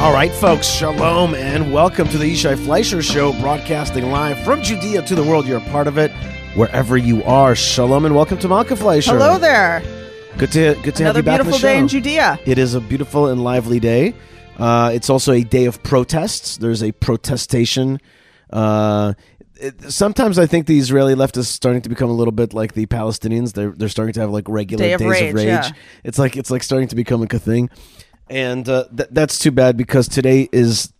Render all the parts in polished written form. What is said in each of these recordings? All right, folks, shalom and welcome to the Yishai Fleisher Show, broadcasting live from Judea to the world. You're a part of it wherever you are. Shalom and welcome to Malka Fleischer. Hello there. Good to have you back on the show. Another beautiful day in Judea. It is a beautiful and lively day. It's also a day of protests. There's a protestation. Sometimes I think the Israeli left is starting to become a little bit like the Palestinians. They're starting to have like regular days of rage. Yeah. It's like starting to become like a thing. And that's too bad, because today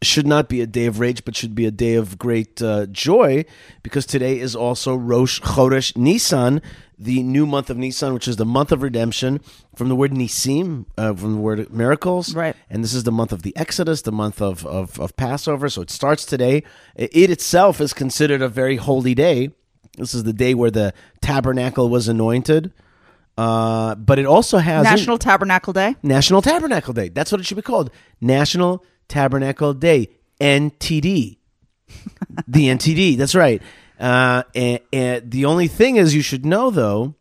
should not be a day of rage, but should be a day of great joy, because today is also Rosh Chodesh Nisan, the new month of Nisan, which is the month of redemption, from the word nisim, from the word miracles. Right. And this is the month of the Exodus, the month of Passover, so it starts today. It itself is considered a very holy day. This is the day where the tabernacle was anointed. But it also has National Tabernacle Day. That's what it should be called. National Tabernacle Day, NTD. The NTD, that's right. And the only thing is, you should know, though,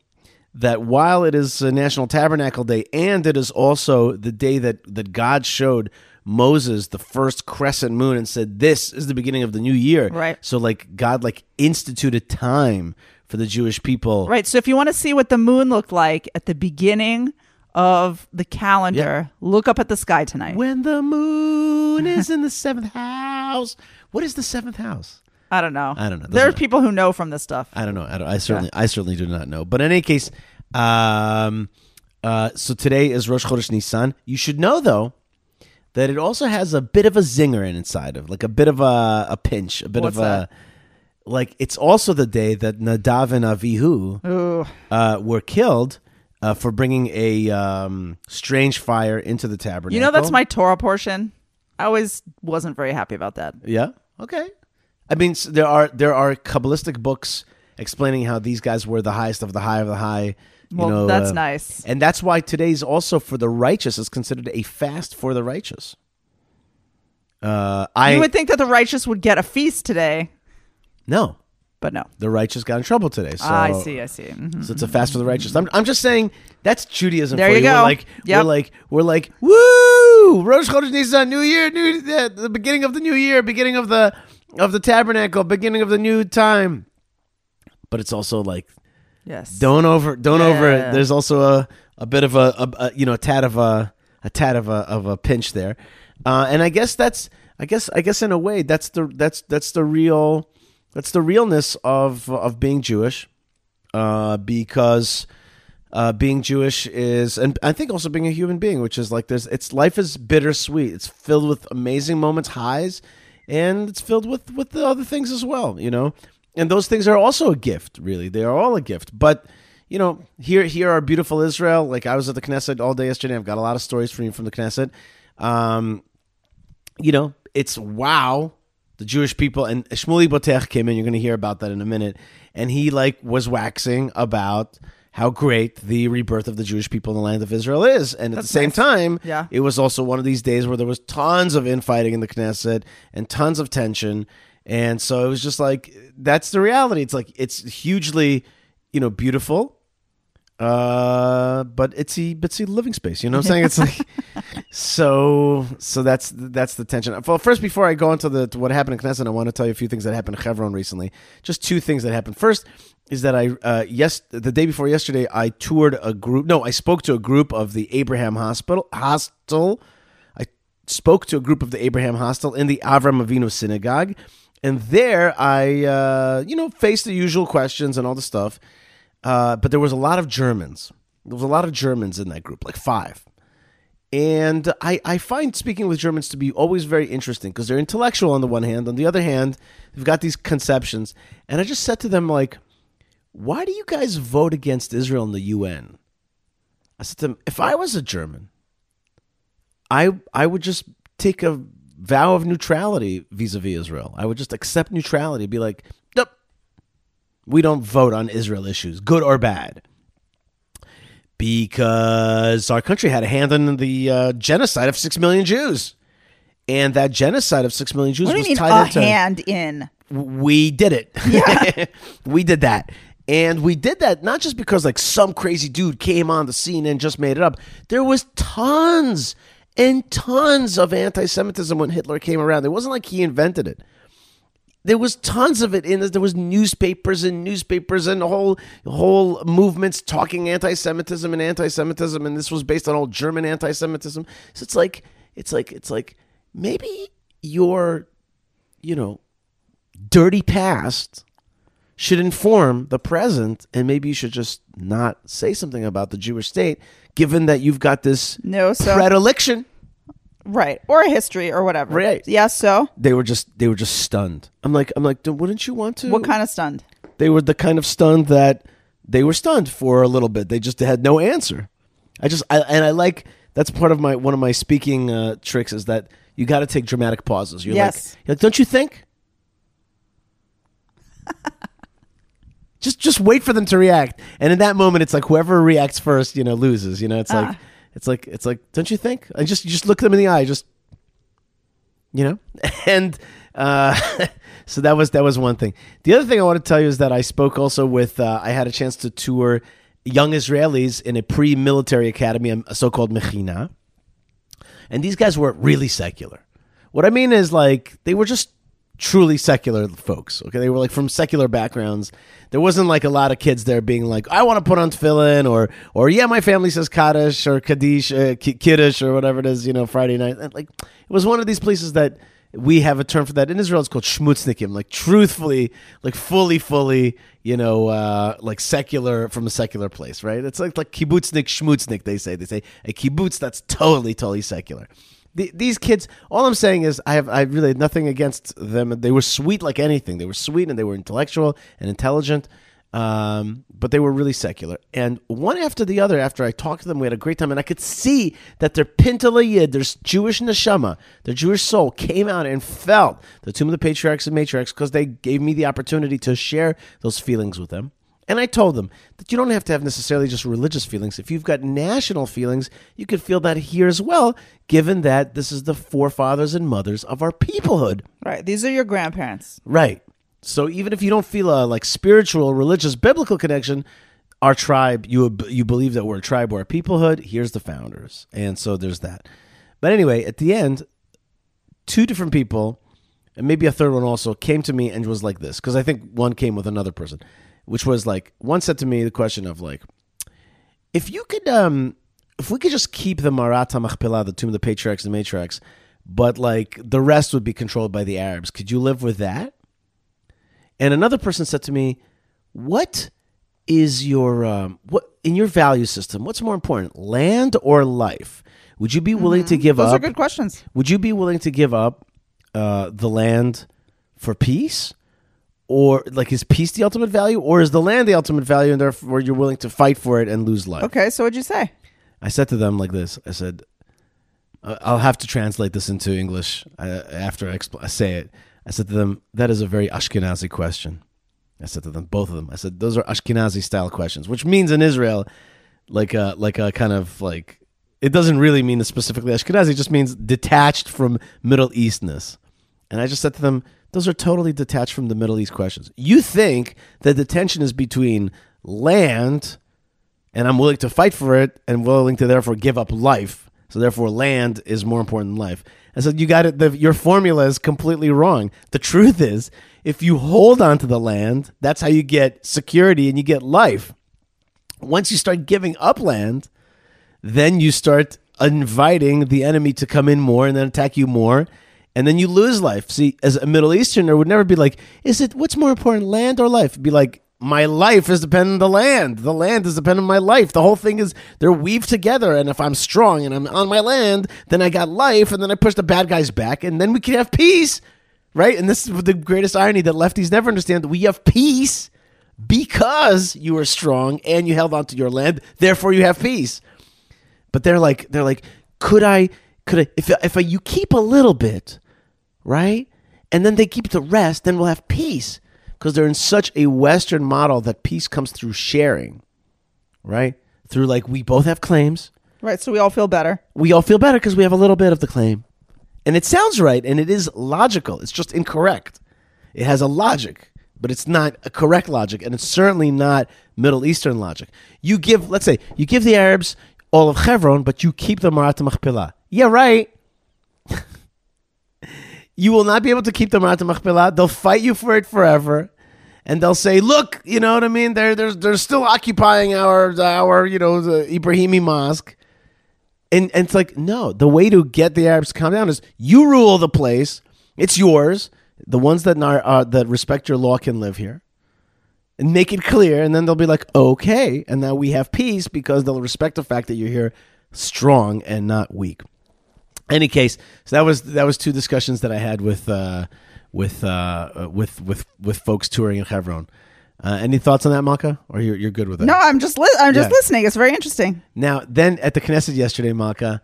that while it is National Tabernacle Day, and it is also the day that God showed Moses the first crescent moon and said, this is the beginning of the new year. Right. So like God instituted time for the Jewish people. Right. So if you want to see what the moon looked like at the beginning of the calendar, Look up at the sky tonight. When the moon is in the seventh house. What is the seventh house? I don't know. There's people who know from this stuff. I don't. I certainly do not know. But in any case, so today is Rosh Chodesh Nisan. You should know, though, that it also has a bit of a zinger inside of, like a bit of a pinch, a bit What's of a... that? Like, it's also the day that Nadav and Avihu were killed for bringing a strange fire into the tabernacle. You know, that's my Torah portion. I always wasn't very happy about that. Yeah? Okay. I mean, so there are Kabbalistic books explaining how these guys were the highest of the high of the high. Well, that's nice. And that's why today's also for the righteous is considered a fast for the righteous. You would think that the righteous would get a feast today. No. But no. The righteous got in trouble today. So, I see. Mm-hmm. So it's a fast for the righteous. I'm just saying that's Judaism there for you. There you go. We're like, woo! Rosh Chodesh Nisan, new year, the beginning of the new year, beginning of the tabernacle, beginning of the new time. But it's also like, yes. Don't over it. There's also a bit of a tad of a pinch there. And I guess I guess in a way that's the realness of being Jewish, because being Jewish is, and I think also being a human being, which is like life is bittersweet. It's filled with amazing moments, highs, and it's filled with the other things as well, you know. And those things are also a gift, really. They are all a gift. But, you know, here are beautiful Israel. Like, I was at the Knesset all day yesterday. I've got a lot of stories for you from the Knesset. You know, it's wow. The Jewish people, and Shmuley Boteach came in. You're going to hear about that in a minute. And he was waxing about how great the rebirth of the Jewish people in the land of Israel is. And at the same time, It was also one of these days where there was tons of infighting in the Knesset and tons of tension. And so it was just like, that's the reality. It's like, it's hugely, you know, beautiful. But it's a bitsy living space, you know what I'm saying? It's like, so that's the tension. Well, first, before I go into what happened in Knesset, I want to tell you a few things that happened in Hebron recently. Just two things that happened. First is that the day before yesterday, I spoke to a group of the Abraham Hostel. I spoke to a group of the Abraham Hostel in the Avram Avinu Synagogue. And there I, faced the usual questions and all the stuff. But there was a lot of Germans. There was a lot of Germans in that group, like five. And I find speaking with Germans to be always very interesting, because they're intellectual on the one hand. On the other hand, they've got these conceptions. And I just said to them, like, why do you guys vote against Israel in the UN? I said to them, if I was a German, I would just take a vow of neutrality vis-a-vis Israel. I would just accept neutrality, be like, nope. We don't vote on Israel issues, good or bad, because our country had a hand in the genocide of 6 million Jews, and that genocide of 6 million Jews was tied into. What do you mean a hand in? We did it. Yeah. We did that, and we did that not just because like some crazy dude came on the scene and just made it up. There was tons and tons of anti-Semitism when Hitler came around. It wasn't like he invented it. There was tons of it in that. There was newspapers and whole movements talking anti-Semitism, and this was based on old German anti-Semitism. So it's like maybe your, dirty past should inform the present, and maybe you should just not say something about the Jewish state, given that you've got this predilection. Right. Or a history or whatever. Right. Yeah, so they were just stunned. I'm like, wouldn't you want to? What kind of stunned? They were the kind of stunned that they were stunned for a little bit. They just had no answer. I that's part of one of my speaking tricks is that you got to take dramatic pauses. You're like, don't you think? just wait for them to react. And in that moment it's like whoever reacts first, loses, like It's like, don't you think? I just look them in the eye, so that was one thing. The other thing I want to tell you is that I spoke also with, I had a chance to tour young Israelis in a pre-military academy, a so-called mechina, and these guys were really secular. What I mean is they were just truly secular folks. Okay, they were from secular backgrounds. There wasn't a lot of kids there being I want to put on tefillin or yeah, my family says kaddish or kaddish, kiddush or whatever it is. Friday night. And, it was one of these places that we have a term for that in Israel. It's called shmutznikim. Truthfully, fully, secular from a secular place, right? It's like kibbutznik, shmutznik. They say a kibbutz that's totally secular. These kids, all I'm saying is I really had nothing against them. They were sweet like anything. They were sweet and they were intellectual and intelligent, but they were really secular. And one after the other, after I talked to them, we had a great time. And I could see that their Pintala Yid, their Jewish neshama, their Jewish soul came out and felt the Tomb of the Patriarchs and Matriarchs because they gave me the opportunity to share those feelings with them. And I told them that you don't have to have necessarily just religious feelings. If you've got national feelings, you could feel that here as well, given that this is the forefathers and mothers of our peoplehood. Right. These are your grandparents. Right. So even if you don't feel a spiritual, religious, biblical connection, our tribe, you believe that we're a tribe, we're a peoplehood, here's the founders. And so there's that. But anyway, at the end, two different people, and maybe a third one also, came to me and was like this, because I think one came with another person. Which was one said to me the question of if we could just keep the Me'arat HaMachpelah, the Tomb of the Patriarchs and Matriarchs, but the rest would be controlled by the Arabs. Could you live with that? And another person said to me, what is your, what in your value system, what's more important, land or life? Would you be willing to give up? Those are good questions. Would you be willing to give up the land for peace? Or is peace the ultimate value, or is the land the ultimate value, and therefore you're willing to fight for it and lose life? Okay, so what'd you say? I said to them like this. I said, I'll have to translate this into English after I say it. I said to them, that is a very Ashkenazi question. I said to them, both of them. I said, those are Ashkenazi-style questions, which means in Israel, it doesn't really mean specifically Ashkenazi. It just means detached from Middle Eastness. And I just said to them, those are totally detached from the Middle East questions. You think that the tension is between land, and I'm willing to fight for it, and willing to therefore give up life. So therefore, land is more important than life. And so you got it. Your formula is completely wrong. The truth is, if you hold on to the land, that's how you get security and you get life. Once you start giving up land, then you start inviting the enemy to come in more and then attack you more. And then you lose life. See, as a Middle Easterner, would never be what's more important, land or life? It'd be my life is dependent on the land. The land is dependent on my life. The whole thing is, they're weaved together. And if I'm strong and I'm on my land, then I got life. And then I push the bad guys back. And then we can have peace, right? And this is the greatest irony that lefties never understand. We have peace because you are strong and you held on to your land. Therefore, you have peace. But they're like, could I, if you keep a little bit, right, and then they keep the rest, then we'll have peace, because they're in such a Western model that peace comes through sharing, right? Through we both have claims, right? So we all feel better. We all feel better because we have a little bit of the claim, and it sounds right and it is logical. It's just incorrect. It has a logic, but it's not a correct logic, and it's certainly not Middle Eastern logic. You give the Arabs all of Hebron, but you keep the Me'arat HaMachpelah. Yeah, right. You will not be able to keep the Me'arat HaMachpelah. They'll fight you for it forever. And they'll say, look, you know what I mean? They're still occupying our you know, the Ibrahimi mosque. And it's like, no, the way to get the Arabs to calm down is you rule the place. It's yours. The ones that that respect your law can live here. And make it clear. And then they'll be like, okay. And now we have peace because they'll respect the fact that you're here strong and not weak. Any case, so that was two discussions that I had with folks touring in Hebron. Any thoughts on that, Malka? Or you're good with it? No, I'm just listening. It's very interesting. Now, then at the Knesset yesterday, Malka,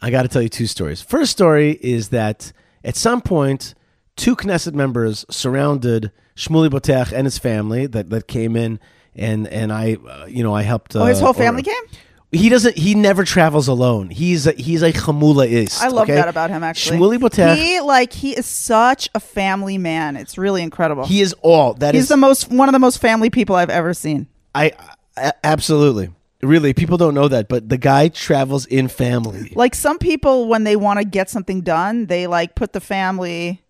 I got to tell you two stories. First story is that at some point, two Knesset members surrounded Shmuley Boteach and his family that came in, and I I helped. Oh, his whole family came. He never travels alone. He's a chamulaist. I love that about him, actually. Shmuley Boteach. He is such a family man. It's really incredible. He is all that. He's one of the most family people I've ever seen. I absolutely. Really, people don't know that, but the guy travels in family. Like some people, when they want to get something done, they put the family,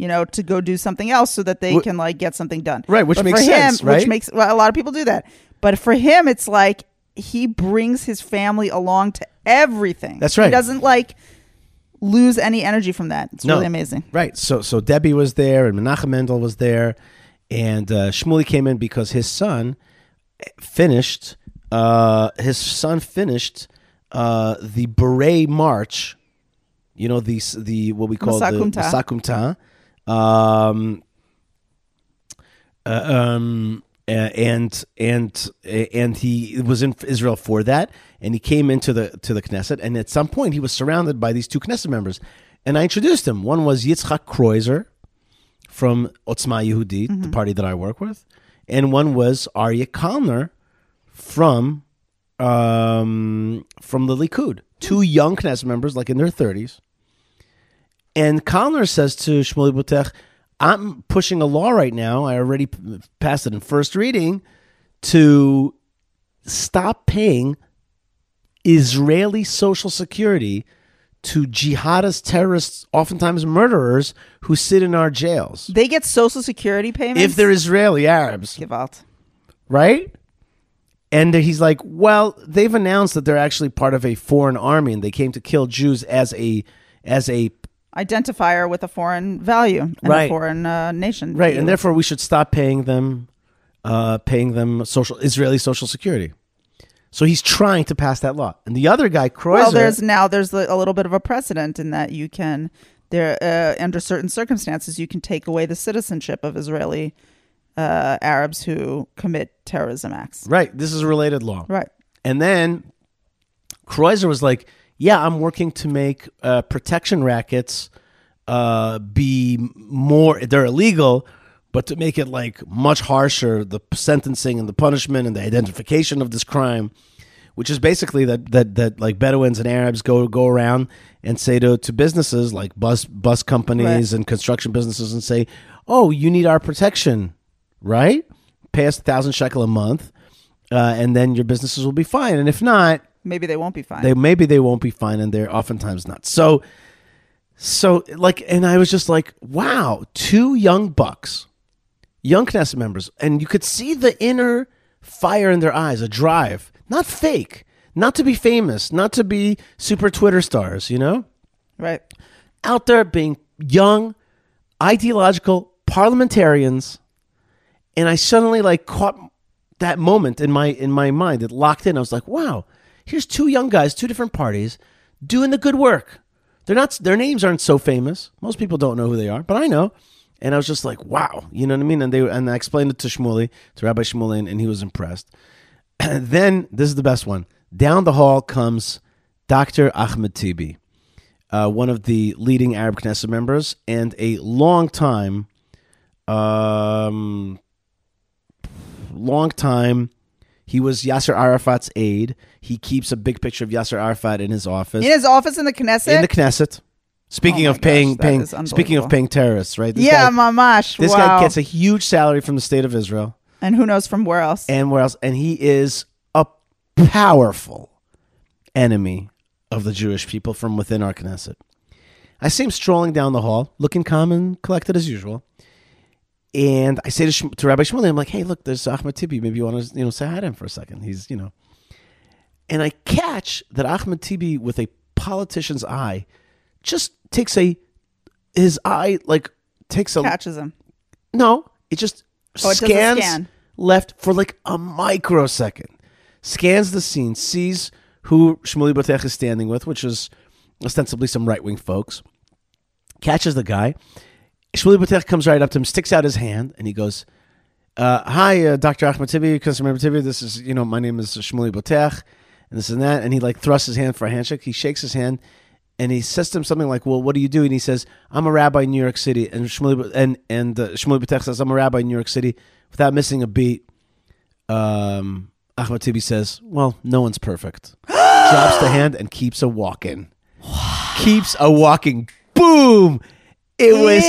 to go do something else so that they can get something done. Right, which makes sense, right? Which makes a lot of people do that. But for him, it's like, he brings his family along to everything. That's right. He doesn't lose any energy from that. It's really amazing. Right. So Debbie was there and Menachem Mendel was there, and Shmuley came in because his son finished the Beret March. You know, the what we call Masakumta. And he was in Israel for that, and he came into the Knesset, and at some point he was surrounded by these two Knesset members, and I introduced him. One was Yitzchak Kreuzer from Otzma Yehudit, the party that I work with, and one was Arya Kalner from the Likud. Two young Knesset members, in their 30s, and Kalner says to Shmuley Boteach, I'm pushing a law right now, I already passed it in first reading, to stop paying Israeli Social Security to jihadist terrorists, oftentimes murderers, who sit in our jails. They get Social Security payments? If they're Israeli Arabs. Gewalt. Right? And he's like, well, they've announced that they're actually part of a foreign army and they came to kill Jews as a identifier with a foreign value and a foreign nation. Right, and therefore we should stop paying them Israeli Social Security. So he's trying to pass that law. And the other guy, Kreuzer... Well, there's a little bit of a precedent in that you can, under certain circumstances, you can take away the citizenship of Israeli Arabs who commit terrorism acts. Right, this is a related law. Right. And then Kreuzer was like, yeah, I'm working to make protection rackets be more, they're illegal, but to make it much harsher, the sentencing and the punishment and the identification of this crime, which is basically that Bedouins and Arabs go around and say to businesses like bus companies and construction businesses and say, oh, you need our protection, right? Pay us 1,000 shekel a month and then your businesses will be fine. And if not, maybe they won't be fine. Maybe they won't be fine, and they're oftentimes not. So and I was just like, wow, two young bucks, young Knesset members, and you could see the inner fire in their eyes, a drive, not fake, not to be famous, not to be super Twitter stars, Right. Out there being young, ideological parliamentarians, and I suddenly caught that moment in my mind. It locked in. I was like, wow. Here's two young guys, two different parties, doing the good work. Their names aren't so famous. Most people don't know who they are, but I know. And I was just like, wow, you know what I mean? And I explained it to Rabbi Shmuley, and he was impressed. And then, this is the best one, down the hall comes Dr. Ahmad Tibi, one of the leading Arab Knesset members, and a long time, he was Yasser Arafat's aide. He keeps a big picture of Yasser Arafat in his office. In his office in the Knesset? In the Knesset. Speaking of paying terrorists, right? This guy, mamash. This guy gets a huge salary from the state of Israel. And who knows from where else. And he is a powerful enemy of the Jewish people from within our Knesset. I see him strolling down the hall, looking calm and collected as usual. And I say to Rabbi Shmuley, I'm like, hey, look, there's Ahmad Tibi. Maybe you want to say hi to him for a second. He's, you know. And I catch that Ahmad Tibi, with a politician's eye, just takes a, his eye, like, takes a... Catches him. No, it just scans left for like a microsecond. Scans the scene, sees who Shmuley Boteach is standing with, which is ostensibly some right-wing folks. Catches the guy. Shmuley Boteach comes right up to him, sticks out his hand, and he goes, hi, Dr. Ahmad Tibi, Customer Tibi, this is, you know, my name is Shmuley Boteach, and this and that. And he like thrusts his hand for a handshake. He shakes his hand, and he says to him something like, well, what do you do? And he says, I'm a rabbi in New York City. And Shmuley Boteach says, I'm a rabbi in New York City. Without missing a beat, Ahmad Tibi says, well, no one's perfect. Drops the hand and keeps a walking. Wow. Keeps a walking. Boom! It was...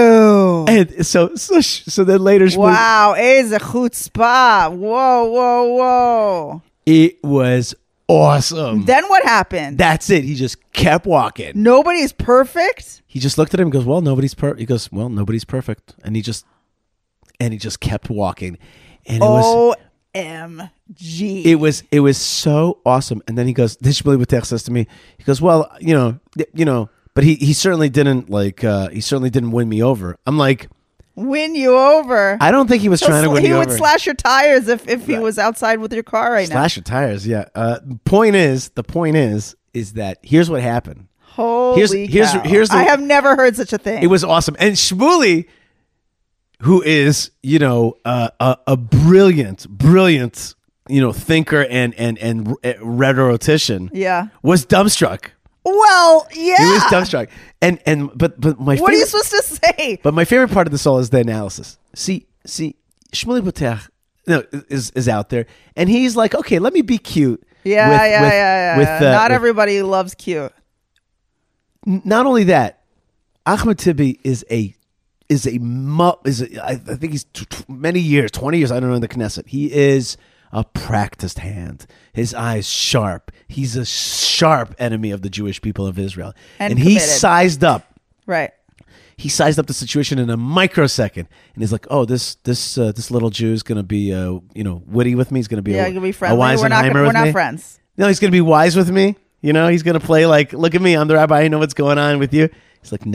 Ew. And so then later... Wow, it's a chutzpah. Whoa, whoa, whoa. It was awesome. Then what happened? That's it. He just kept walking. Nobody's perfect? He just looked at him and goes, well, nobody's perfect. He goes, well, nobody's perfect. And he just kept walking. And it was... OMG. It was so awesome. And then he goes, this Shmuley Boteach says to me, he goes, well, you know, but he certainly didn't win me over. I'm like, win you over? I don't think he was trying to win you over. He would slash your tires if he was outside with your car right now. Slash your tires, yeah. The point is that here's what happened. Holy cow. I have never heard such a thing. It was awesome. And Shmuley, who is, you know, a brilliant, you know, thinker and rhetorician, yeah, was dumbstruck. Well, yeah, he was dumbstruck. But my what favorite, are you supposed to say? But my favorite part of this all is the analysis. See, Shmuley Boteach is out there, and he's like, okay, let me be cute. Yeah, Not everybody loves cute. Not only that, Ahmad Tibi is a I think he's many years, 20 years, I don't know, in the Knesset. He is a practiced hand. His eyes sharp. He's a sharp enemy of the Jewish people of Israel. And he sized up. Right. He sized up the situation in a microsecond. And he's like, oh, this little Jew is going to be, witty with me. He's going to be a Weisenheimer with me. We're not friends. No, he's going to be wise with me. You know, he's going to play like, look at me, I'm the rabbi, I know what's going on with you. He's like,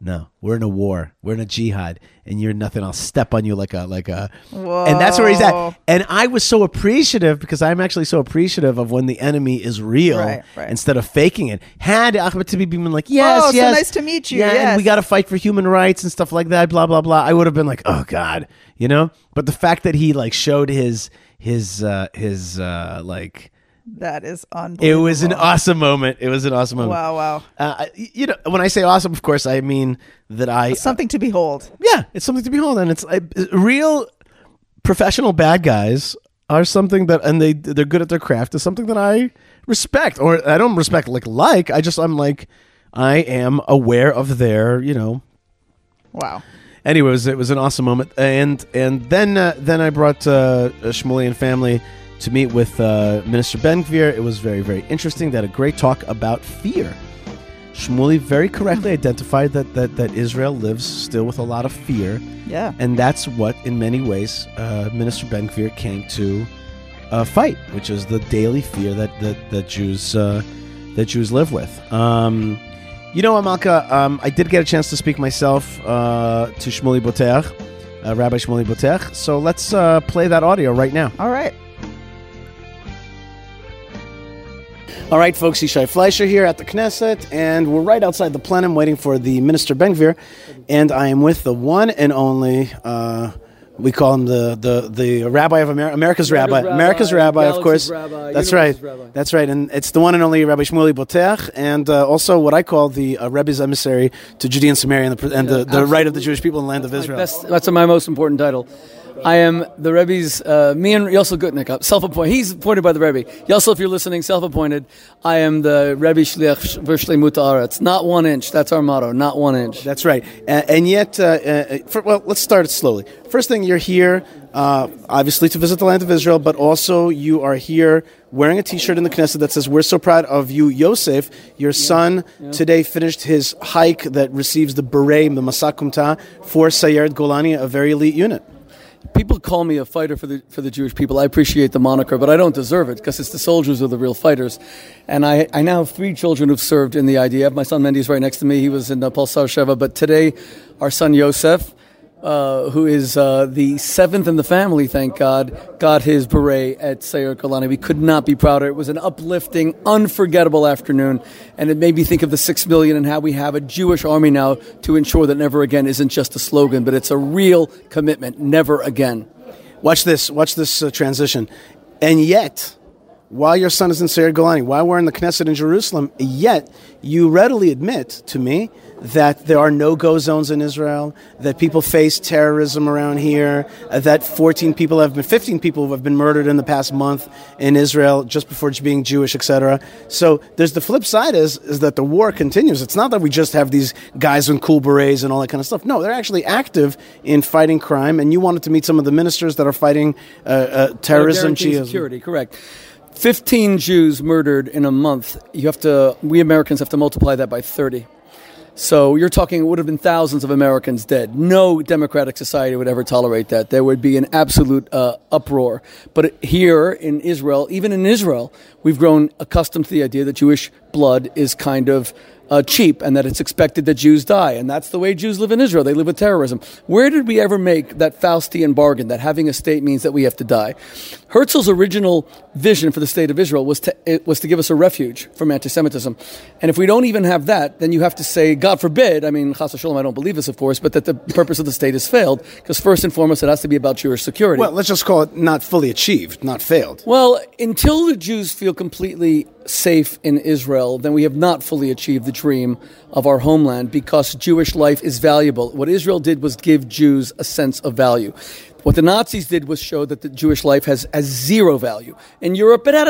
No, we're in a war. We're in a jihad, and you're nothing. I'll step on you like a. Whoa. And that's where he's at. And I was so appreciative, because I'm actually so appreciative of when the enemy is real, right. Instead of faking it. Had Ahmad Tibi been like, yes, so nice to meet you. Yeah, yes. And we got to fight for human rights and stuff like that. Blah blah blah. I would have been like, oh God, you know. But the fact that he like showed his like. That is unbelievable. It was an awesome moment. Wow. You know, when I say awesome, of course, I mean that it's something to behold. Yeah, it's something to behold. And it's real professional bad guys are something that, and they're good at their craft, is something that I respect. Or I don't respect, I am aware of their, you know. Wow. Anyways, it was an awesome moment. And then I brought Shmuley and family to meet with Minister Ben-Gvir. It was very, very interesting. They had a great talk about fear. Shmuley very correctly identified that Israel lives still with a lot of fear. Yeah. And that's what, in many ways, Minister Ben-Gvir came to fight, which is the daily fear that Jews live with. You know, Malka, I did get a chance to speak myself to Shmuley Boteach, Rabbi Shmuley Boteach. So let's play that audio right now. All right. All right, folks, Yishai Fleisher here at the Knesset, and we're right outside the plenum waiting for the Minister Ben-Gvir, and I am with the one and only, we call him the Rabbi of America's Rabbi. America's Rabbi, of course. Rabbi, that's right. Rabbi. That's right, and it's the one and only Rabbi Shmuley Boteach, and also what I call the Rebbe's emissary to Judea and Samaria and the right of the Jewish people in the land of Israel. That's my most important title. I am the Rebbe's, me and Yossel Gutnik, self-appointed. He's appointed by the Rebbe. Yossel, if you're listening, self-appointed. I am the Rebbe Shliach V'Shleimut Haaretz. Not 1 inch. That's our motto. Not 1 inch. That's right. And yet, let's start slowly. First thing, you're here, obviously, to visit the land of Israel, but also you are here wearing a T-shirt in the Knesset that says, "We're so proud of you, Yosef. Your son today finished his hike that receives the beret, the Masakumta, for Sayeret Golani, a very elite unit." People call me a fighter for the Jewish people. I appreciate the moniker, but I don't deserve it because it's the soldiers who are the real fighters. And I now have three children who've served in the IDF. My son Mendy is right next to me. He was in Pulsar Sheva. But today, our son Yosef, who is the seventh in the family, thank God, got his beret at Sayeret Golani. We could not be prouder. It was an uplifting, unforgettable afternoon, and it made me think of the 6 million and how we have a Jewish army now to ensure that never again isn't just a slogan, but it's a real commitment, never again. Watch this transition. And yet, while your son is in Sayeret Golani, while we're in the Knesset in Jerusalem, yet you readily admit to me that there are no-go zones in Israel, that people face terrorism around here, that 15 people have been murdered in the past month in Israel just before being Jewish, etc. So there's the flip side is that the war continues. It's not that we just have these guys in cool berets and all that kind of stuff. No, they're actually active in fighting crime, and you wanted to meet some of the ministers that are fighting terrorism. Security, correct. 15 Jews murdered in a month. We Americans have to multiply that by 30. So you're talking it would have been thousands of Americans dead. No democratic society would ever tolerate that. There would be an absolute uproar. But here in Israel, even in Israel, we've grown accustomed to the idea that Jewish blood is kind of cheap and that it's expected that Jews die. And that's the way Jews live in Israel. They live with terrorism. Where did we ever make that Faustian bargain that having a state means that we have to die? Herzl's original vision for the state of Israel was to give us a refuge from anti-Semitism. And if we don't even have that, then you have to say, God forbid, I mean, Chas v'Shalom, I don't believe this, of course, but that the purpose of the state has failed, because first and foremost, it has to be about Jewish security. Well, let's just call it not fully achieved, not failed. Well, until the Jews feel completely safe in Israel, then we have not fully achieved the dream of our homeland, because Jewish life is valuable. What Israel did was give Jews a sense of value. What the Nazis did was show that the Jewish life has zero value. In Europe, it had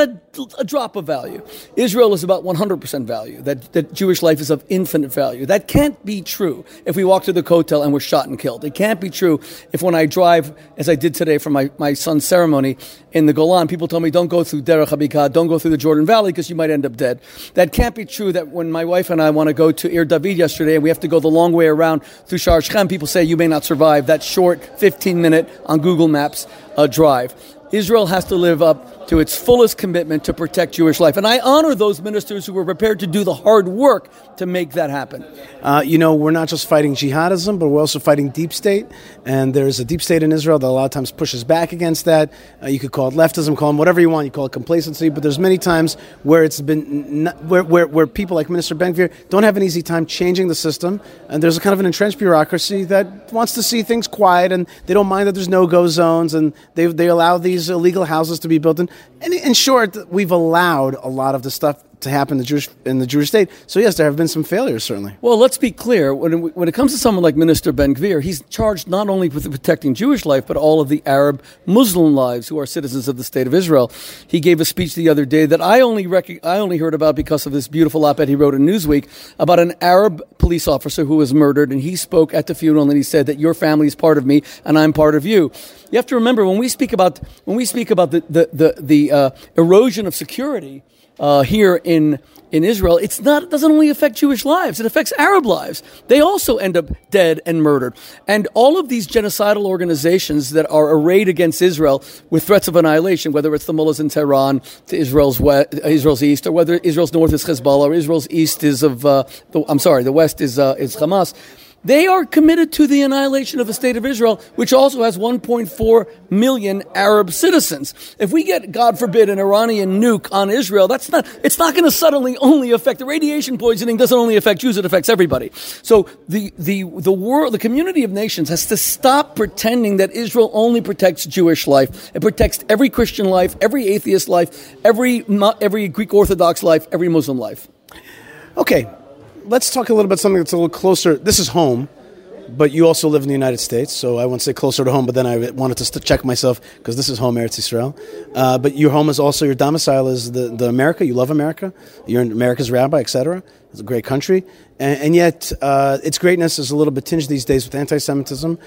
a drop of value. Israel is about 100% value, that Jewish life is of infinite value. That can't be true if we walk to the Kotel and we're shot and killed. It can't be true if when I drive, as I did today for my son's ceremony in the Golan, people told me, don't go through Derech HaBikah, don't go through the Jordan Valley, because you might end up dead. That can't be true that when my wife and I want to go to Ir David yesterday and we have to go the long way around through Sha'ar Shechem, people say you may not survive that short 15-minute on Google Maps drive. Israel has to live up to its fullest commitment to protect Jewish life. And I honor those ministers who were prepared to do the hard work to make that happen. We're not just fighting jihadism, but we're also fighting deep state. And there's a deep state in Israel that a lot of times pushes back against that. You could call it leftism, call it whatever you want. You call it complacency. But there's many times where it's been where people like Minister Ben-Gvir don't have an easy time changing the system. And there's a kind of an entrenched bureaucracy that wants to see things quiet, and they don't mind that there's no-go zones, and they allow these illegal houses to be built in. And in short, we've allowed a lot of the stuff to happen in the Jewish state. So yes, there have been some failures, certainly. Well, let's be clear. When it comes to someone like Minister Ben-Gvir, he's charged not only with protecting Jewish life, but all of the Arab Muslim lives who are citizens of the state of Israel. He gave a speech the other day that I only heard about because of this beautiful op-ed he wrote in Newsweek about an Arab police officer who was murdered, and he spoke at the funeral and he said that your family is part of me and I'm part of you. You have to remember, when we speak about the erosion of security here in Israel, it doesn't only affect Jewish lives, it affects Arab lives. They also end up dead and murdered. And all of these genocidal organizations that are arrayed against Israel with threats of annihilation, whether it's the mullahs in Tehran to Israel's east, or whether Israel's north is Hezbollah, or Israel's east is the west is Hamas. They are committed to the annihilation of the state of Israel, which also has 1.4 million Arab citizens. If we get, God forbid, an Iranian nuke on Israel, it's not going to suddenly only affect the radiation poisoning. Doesn't only affect Jews; it affects everybody. So the world, the community of nations, has to stop pretending that Israel only protects Jewish life. It protects every Christian life, every atheist life, every Greek Orthodox life, every Muslim life. Okay. Let's talk a little about something that's a little closer. This is home, but you also live in the United States, so I won't say closer to home, but then I wanted to check myself, because this is home, Eretz Yisrael. But your home is also, your domicile is the America. You love America. You're America's rabbi, etc. It's a great country, and yet its greatness is a little bit tinged these days with anti-Semitism,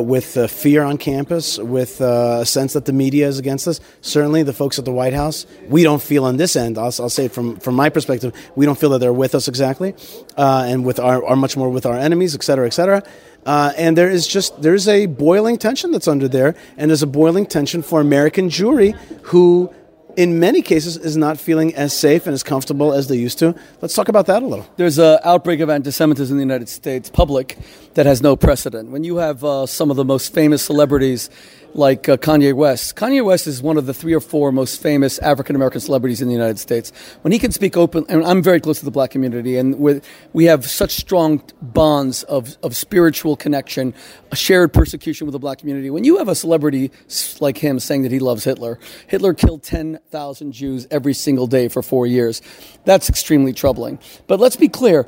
with fear on campus, with a sense that the media is against us. Certainly the folks at the White House, we don't feel on this end, I'll say it from my perspective, we don't feel that they're with us exactly, and with are much more with our enemies, et cetera, et cetera. And there is a boiling tension that's under there, and there's a boiling tension for American Jewry who, in many cases, is not feeling as safe and as comfortable as they used to. Let's talk about that a little. There's an outbreak of anti-Semitism in the United States public that has no precedent. When you have some of the most famous celebrities like Kanye West. Kanye West is one of the 3 or 4 most famous African-American celebrities in the United States. When he can speak open, and I'm very close to the black community, and we have such strong bonds of spiritual connection, a shared persecution with the black community. When you have a celebrity like him saying that he loves Hitler, Hitler killed 10,000 Jews every single day for 4 years. That's extremely troubling. But let's be clear.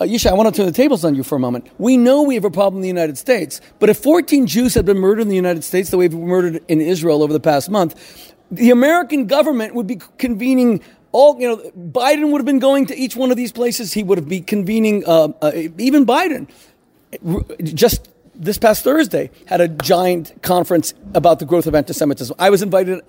Yishai, I want to turn the tables on you for a moment. We know we have a problem in the United States, but if 14 Jews had been murdered in the United States the way they were murdered in Israel over the past month, the American government would be convening all, Biden would have been going to each one of these places. He would have been convening, even Biden, just this past Thursday, had a giant conference about the growth of anti-Semitism. I was invited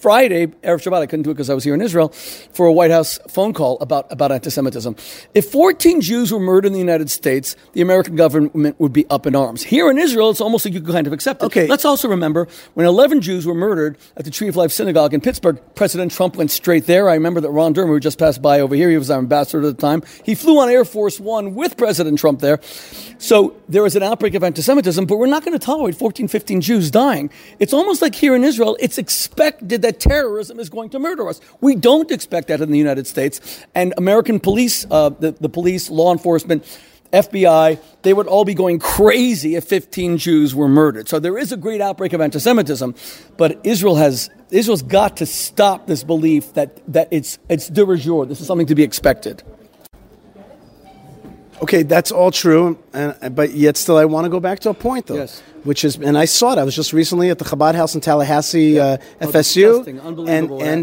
Friday, Erev Shabbat, I couldn't do it because I was here in Israel, for a White House phone call about anti-Semitism. If 14 Jews were murdered in the United States, the American government would be up in arms. Here in Israel, it's almost like you kind of accept it. Okay. Let's also remember, when 11 Jews were murdered at the Tree of Life Synagogue in Pittsburgh, President Trump went straight there. I remember that Ron Dermer, who just passed by over here, he was our ambassador at the time, he flew on Air Force One with President Trump there. So there was an outbreak of anti-Semitism, but we're not going to tolerate 14, 15 Jews dying. It's almost like here in Israel, it's expected that terrorism is going to murder us. We don't expect that in the United States. And American police, the police, law enforcement, FBI, they would all be going crazy if 15 Jews were murdered. So there is a great outbreak of anti-Semitism, but Israel's got to stop this belief that it's de rigueur. This is something to be expected. Okay, that's all true, but yet still I want to go back to a point, though, yes. Which is, and I saw it, I was just recently at the Chabad House in Tallahassee, yeah. FSU,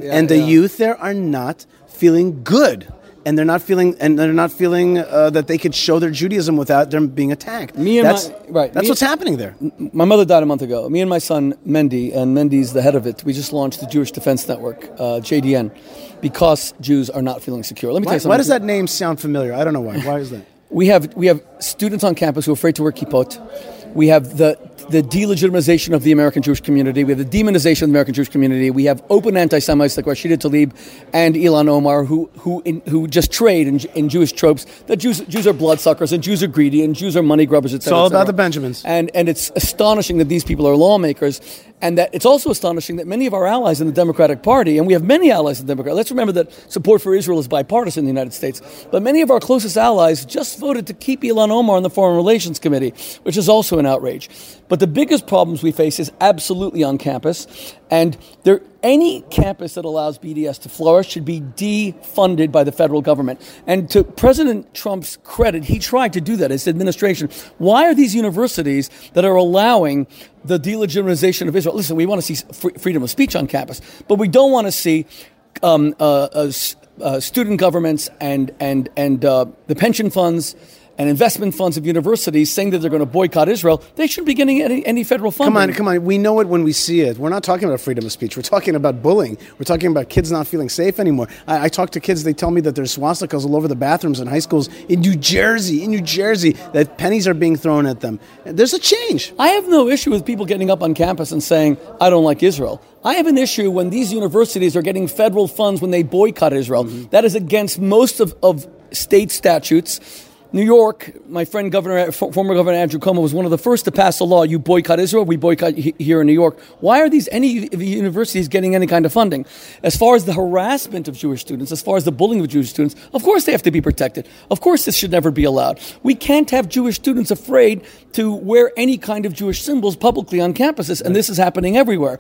and the youth there are not feeling good. And they're not feeling, that they could show their Judaism without them being attacked. What's happening there. My mother died a month ago. Me and my son Mendy, and Mendy's the head of it. We just launched the Jewish Defense Network, JDN, because Jews are not feeling secure. Let me tell you something. Why does that name sound familiar? I don't know why. Why is that? We have students on campus who are afraid to wear kippot. We have the delegitimization of the American Jewish community. We have the demonization of the American Jewish community. We have open anti-Semites like Rashida Tlaib and Ilhan Omar who just trade in Jewish tropes that Jews are bloodsuckers and Jews are greedy and Jews are money grubbers, etc. It's all about the Benjamins. And it's astonishing that these people are lawmakers, and that it's also astonishing that many of our allies in the Democratic Party, and we have many allies in the Democratic Party, let's remember that support for Israel is bipartisan in the United States, but many of our closest allies just voted to keep Ilhan Omar on the Foreign Relations Committee, which is also an outrage. But the biggest problems we face is absolutely on campus, and any campus that allows BDS to flourish should be defunded by the federal government. And to President Trump's credit, he tried to do that, his administration. Why are these universities that are allowing the delegitimization of Israel? Listen, we want to see freedom of speech on campus, but we don't want to see student governments and the pension funds and investment funds of universities saying that they're going to boycott Israel. They shouldn't be getting any federal funding. Come on. We know it when we see it. We're not talking about freedom of speech. We're talking about bullying. We're talking about kids not feeling safe anymore. I talk to kids. They tell me that there's swastikas all over the bathrooms in high schools in New Jersey, that pennies are being thrown at them. There's a change. I have no issue with people getting up on campus and saying, I don't like Israel. I have an issue when these universities are getting federal funds when they boycott Israel. Mm-hmm. That is against most of state statutes. New York, my friend former Governor Andrew Cuomo was one of the first to pass a law. You boycott Israel, we boycott here in New York. Why are any universities getting any kind of funding? As far as the harassment of Jewish students, as far as the bullying of Jewish students, of course they have to be protected. Of course this should never be allowed. We can't have Jewish students afraid to wear any kind of Jewish symbols publicly on campuses, and this is happening everywhere.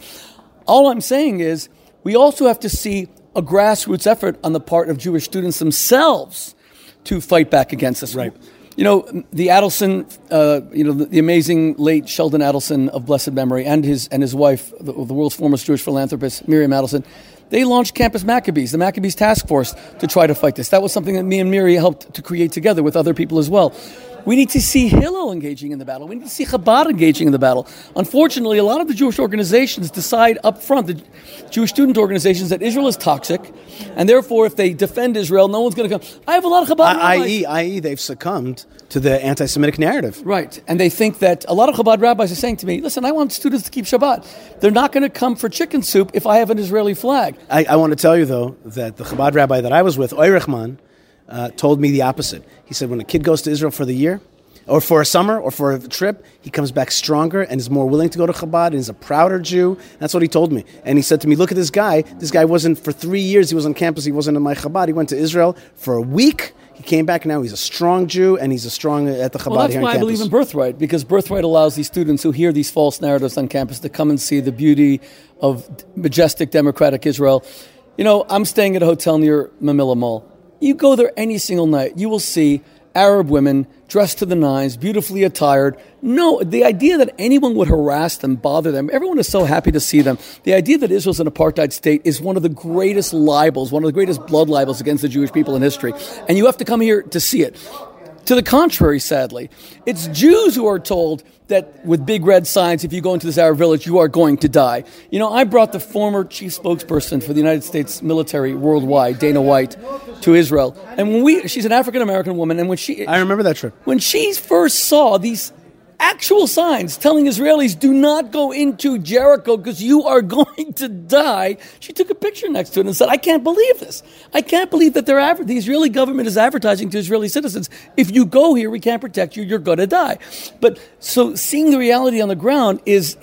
All I'm saying is we also have to see a grassroots effort on the part of Jewish students themselves to fight back against this. Right. The Adelson, the amazing late Sheldon Adelson of blessed memory, and his wife, the world's foremost Jewish philanthropist, Miriam Adelson, They launched Campus Maccabees, the Maccabees Task Force, to try to fight this. That was something that me and Miri helped to create together with other people as well. We need to see Hillel engaging in the battle. We need to see Chabad engaging in the battle. Unfortunately, a lot of the Jewish organizations decide up front, the Jewish student organizations, that Israel is toxic, and therefore if they defend Israel, no one's going to come. I have a lot of Chabad rabbis. I.e., they've succumbed to the anti-Semitic narrative. Right. And they think that a lot of Chabad rabbis are saying to me, listen, I want students to keep Shabbat. They're not going to come for chicken soup if I have an Israeli flag. I want to tell you, though, that the Chabad rabbi that I was with, Oirechman, told me the opposite. He said when a kid goes to Israel for the year, or for a summer, or for a trip, he comes back stronger and is more willing to go to Chabad and is a prouder Jew. That's what he told me. And he said to me, look at this guy. This guy wasn't, for 3 years, he was on campus, he wasn't in my Chabad. He went to Israel for a week. He came back, and now he's a strong Jew, and he's a strong at the Chabad here on campus. Well, that's why I believe in Birthright, because Birthright allows these students who hear these false narratives on campus to come and see the beauty of majestic, democratic Israel. You know, I'm staying at a hotel near Mamilla Mall. You go there any single night, you will see Arab women dressed to the nines, beautifully attired. No, the idea that anyone would harass them, bother them, everyone is so happy to see them. The idea that Israel's an apartheid state is one of the greatest libels, one of the greatest blood libels against the Jewish people in history. And you have to come here to see it. To the contrary, sadly, it's Jews who are told that with big red signs, if you go into this Arab village, you are going to die. You know, I brought the former chief spokesperson for the United States military worldwide, Dana White, to Israel. And when she's an African-American woman, and when I remember that trip. When she first saw these actual signs telling Israelis, do not go into Jericho because you are going to die, she took a picture next to it and said, I can't believe this. I can't believe that the Israeli government is advertising to Israeli citizens, if you go here, we can't protect you, you're going to die. But so seeing the reality on the ground, it's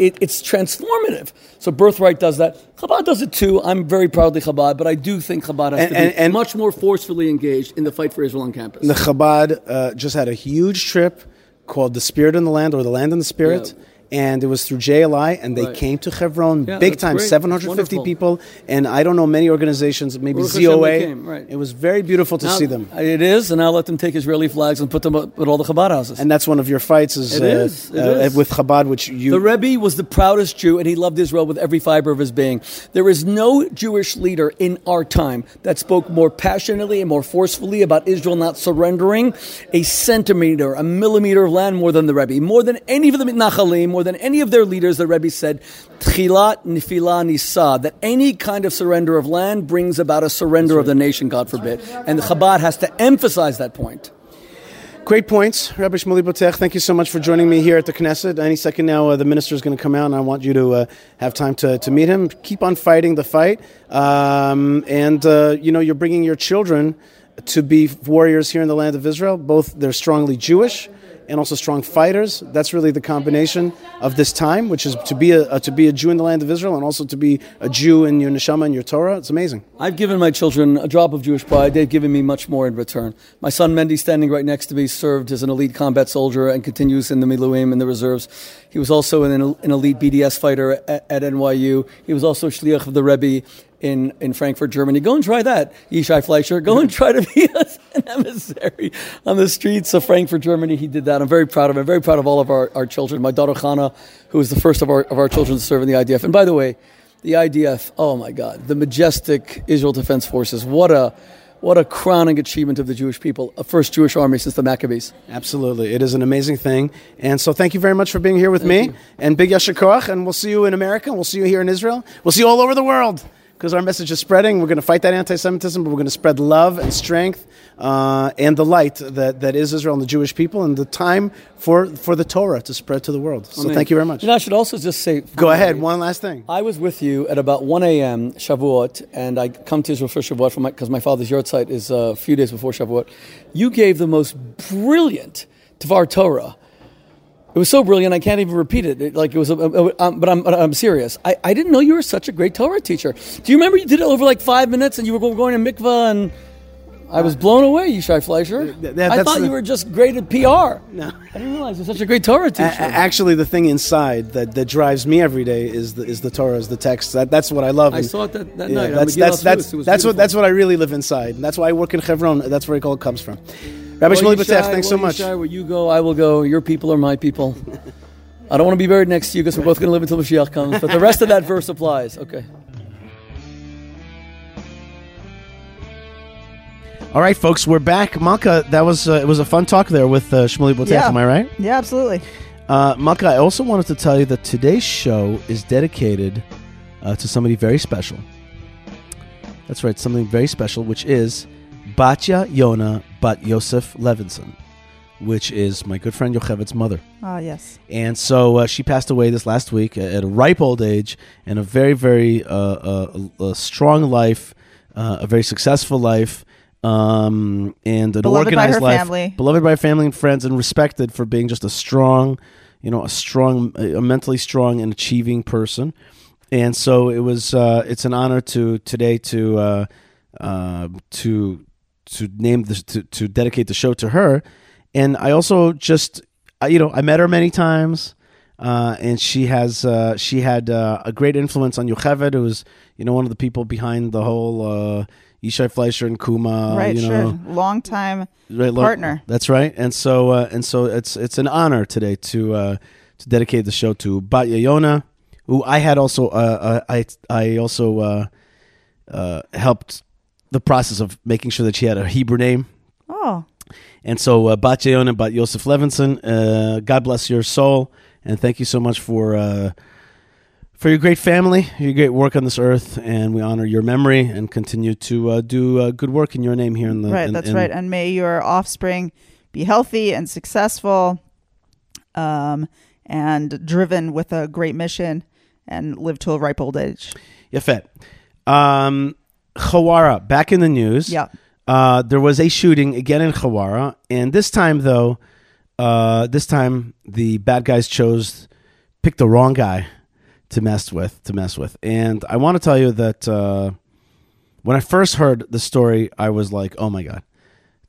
transformative. So Birthright does that. Chabad does it too. I'm very proudly Chabad, but I do think Chabad has to be much more forcefully engaged in the fight for Israel on campus. The Chabad just had a huge trip called The Spirit in the Land, or The Land in the Spirit, and it was through JLI, and they came to Hebron, big time, great. 750 people, and I don't know many organizations, maybe ZOA. It was very beautiful to see them. It is, and I'll let them take Israeli flags and put them up at all the Chabad houses. And that's one of your fights is with Chabad, which you... The Rebbe was the proudest Jew, and he loved Israel with every fiber of his being. There is no Jewish leader in our time that spoke more passionately and more forcefully about Israel not surrendering a centimeter, a millimeter of land more than the Rebbe, more than any of the Mitnachalim, more than any of their leaders. The Rebbe said, Tchilat Nifila Nisa, that any kind of surrender of land brings about a surrender of the nation, God forbid. And the Chabad has to emphasize that point. Great points. Rabbi Shmuley Boteach, thank you so much for joining me here at the Knesset. Any second now, the minister is going to come out, and I want you to have time to meet him. Keep on fighting the fight. You know, you're bringing your children to be warriors here in the land of Israel. Both, they're strongly Jewish and also strong fighters. That's really the combination of this time, which is to be a Jew in the land of Israel and also to be a Jew in your neshama and your Torah. It's amazing. I've given my children a drop of Jewish pride. They've given me much more in return. My son Mendy, standing right next to me, served as an elite combat soldier and continues in the Miluim and the reserves. He was also an elite BDS fighter at NYU. He was also Shliach of the Rebbe in Frankfurt, Germany. Go and try that, Yishai Fleischer. Go and try to be an emissary on the streets of Frankfurt, Germany. He did that. I'm very proud of him. I'm very proud of all of our children. My daughter Hannah, who was the first of our children to serve in the IDF. And by the way, the IDF, oh my God, the majestic Israel Defense Forces. What a crowning achievement of the Jewish people, a first Jewish army since the Maccabees. Absolutely. It is an amazing thing. And so thank you very much for being here with me. And big Yasher Koach. And we'll see you in America. We'll see you here in Israel. We'll see you all over the world, because our message is spreading. We're going to fight that anti-Semitism, but we're going to spread love and strength and the light that is Israel and the Jewish people, and the time for the Torah to spread to the world. So thank you very much. You know, I should also just say... Go ahead, one last thing. I was with you at about 1 a.m. Shavuot, and I come to Israel for Shavuot because my father's yortzeit is a few days before Shavuot. You gave the most brilliant Dvar Torah. It was so brilliant, I can't even repeat it. But I'm serious. I didn't know you were such a great Torah teacher. Do you remember you did it over like 5 minutes, and you were going to mikvah, and I was blown away, Yishai Fleisher. I thought you were just great at PR. No, I didn't realize you're such a great Torah teacher. Actually, the thing inside that drives me every day is the Torah, is the text. That's what I love. I saw it that night. That's what I really live inside. And that's why I work in Hebron. That's where it all comes from. Rabbi Shmuley Boteach, thanks so much. Where you go, I will go. Your people are my people. I don't want to be buried next to you because we're both going to live until Mashiach comes. But the rest of that verse applies. Okay. All right, folks, we're back. Malka, that was it was a fun talk there with Shmuley Boteach, am I right? Yeah, absolutely. Malka, I also wanted to tell you that today's show is dedicated to somebody very special. That's right, something very special, which is Batya Yona Bat Yosef Levinson, which is my good friend Yochevet's mother. Ah, yes. And so she passed away this last week at a ripe old age, and a very, very strong life, a very successful life. And an organized life, beloved by her family and friends, and respected for being just a strong, you know, a mentally strong and achieving person. And so it was. It's an honor to dedicate the show to her. And I also just, you know, I met her many times. And she had a great influence on Yochevet, who was, you know, one of the people behind the whole Yishai Fleischer and Kuma, right? You know, sure, long-time partner. That's right. And so it's an honor today to dedicate the show to Batya Yona, who I had also I also helped the process of making sure that she had a Hebrew name. Oh, and so Batya Yona Bat Yosef Levinson, God bless your soul. And thank you so much for your great family, your great work on this earth, and we honor your memory and continue to do good work in your name here in the right. That's right, and may your offspring be healthy and successful, and driven with a great mission, and live to a ripe old age. Yafet, Hawara back in the news. Yeah, there was a shooting again in Hawara, and this time though. The bad guys picked the wrong guy to mess with. And I want to tell you that when I first heard the story, I was like, oh my God.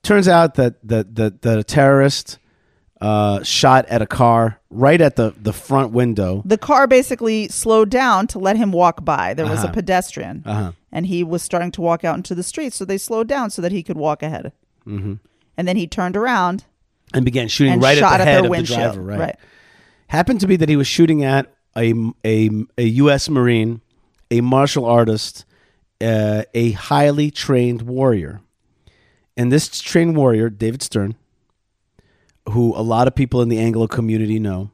Turns out that a terrorist shot at a car right at the front window. The car basically slowed down to let him walk by. There was a pedestrian, and he was starting to walk out into the street, so they slowed down so that he could walk ahead. Mm-hmm. And then he turned around. And began shooting and right at the head of the driver. Right. Happened to be that he was shooting at a U.S. Marine, a martial artist, a highly trained warrior. And this trained warrior, David Stern, who a lot of people in the Anglo community know,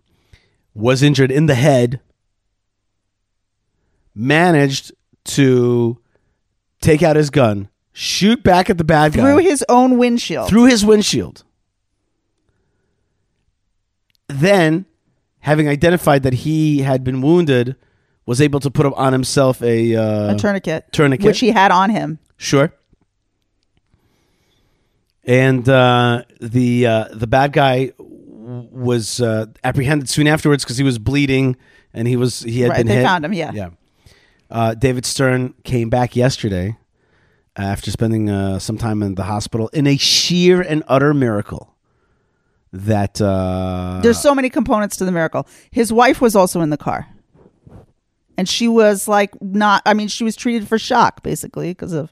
was injured in the head, managed to take out his gun, shoot back at the bad guy. Through his windshield. Then, having identified that he had been wounded, was able to put on himself a tourniquet, which he had on him. Sure. And the bad guy was apprehended soon afterwards because he was bleeding and he had been hit. They found him. Yeah. David Stern came back yesterday after spending some time in the hospital in a sheer and utter miracle. That there's so many components to the miracle. His wife was also in the car, and she was she was treated for shock basically because of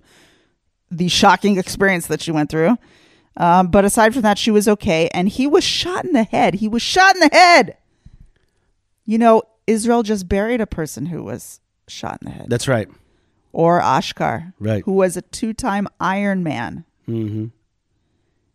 the shocking experience that she went through, but aside from that she was okay. And he was shot in the head. You know, Israel just buried a person who was shot in the head. That's right. Or Ashkar, right, who was a two-time Ironman. Mm-hmm.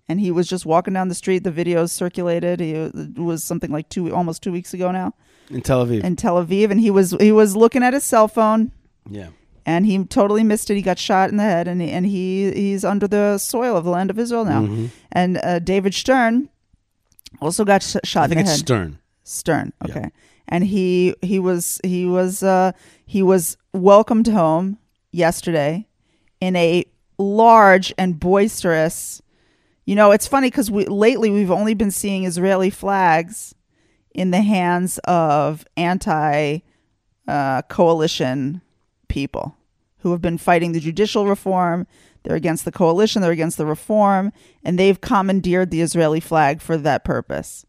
And he was just walking down the street. The videos circulated. It was something like almost 2 weeks ago now. In Tel Aviv. And he was looking at his cell phone. Yeah. And he totally missed it. He got shot in the head. And he's under the soil of the land of Israel now. Mm-hmm. And David Stern also got shot in the head. I think it's Stern. Stern. Okay. Yeah. And he was welcomed home yesterday in a large and boisterous. You know, it's funny because lately we've only been seeing Israeli flags in the hands of anti-coalition people who have been fighting the judicial reform. They're against the coalition. They're against the reform. And they've commandeered the Israeli flag for that purpose.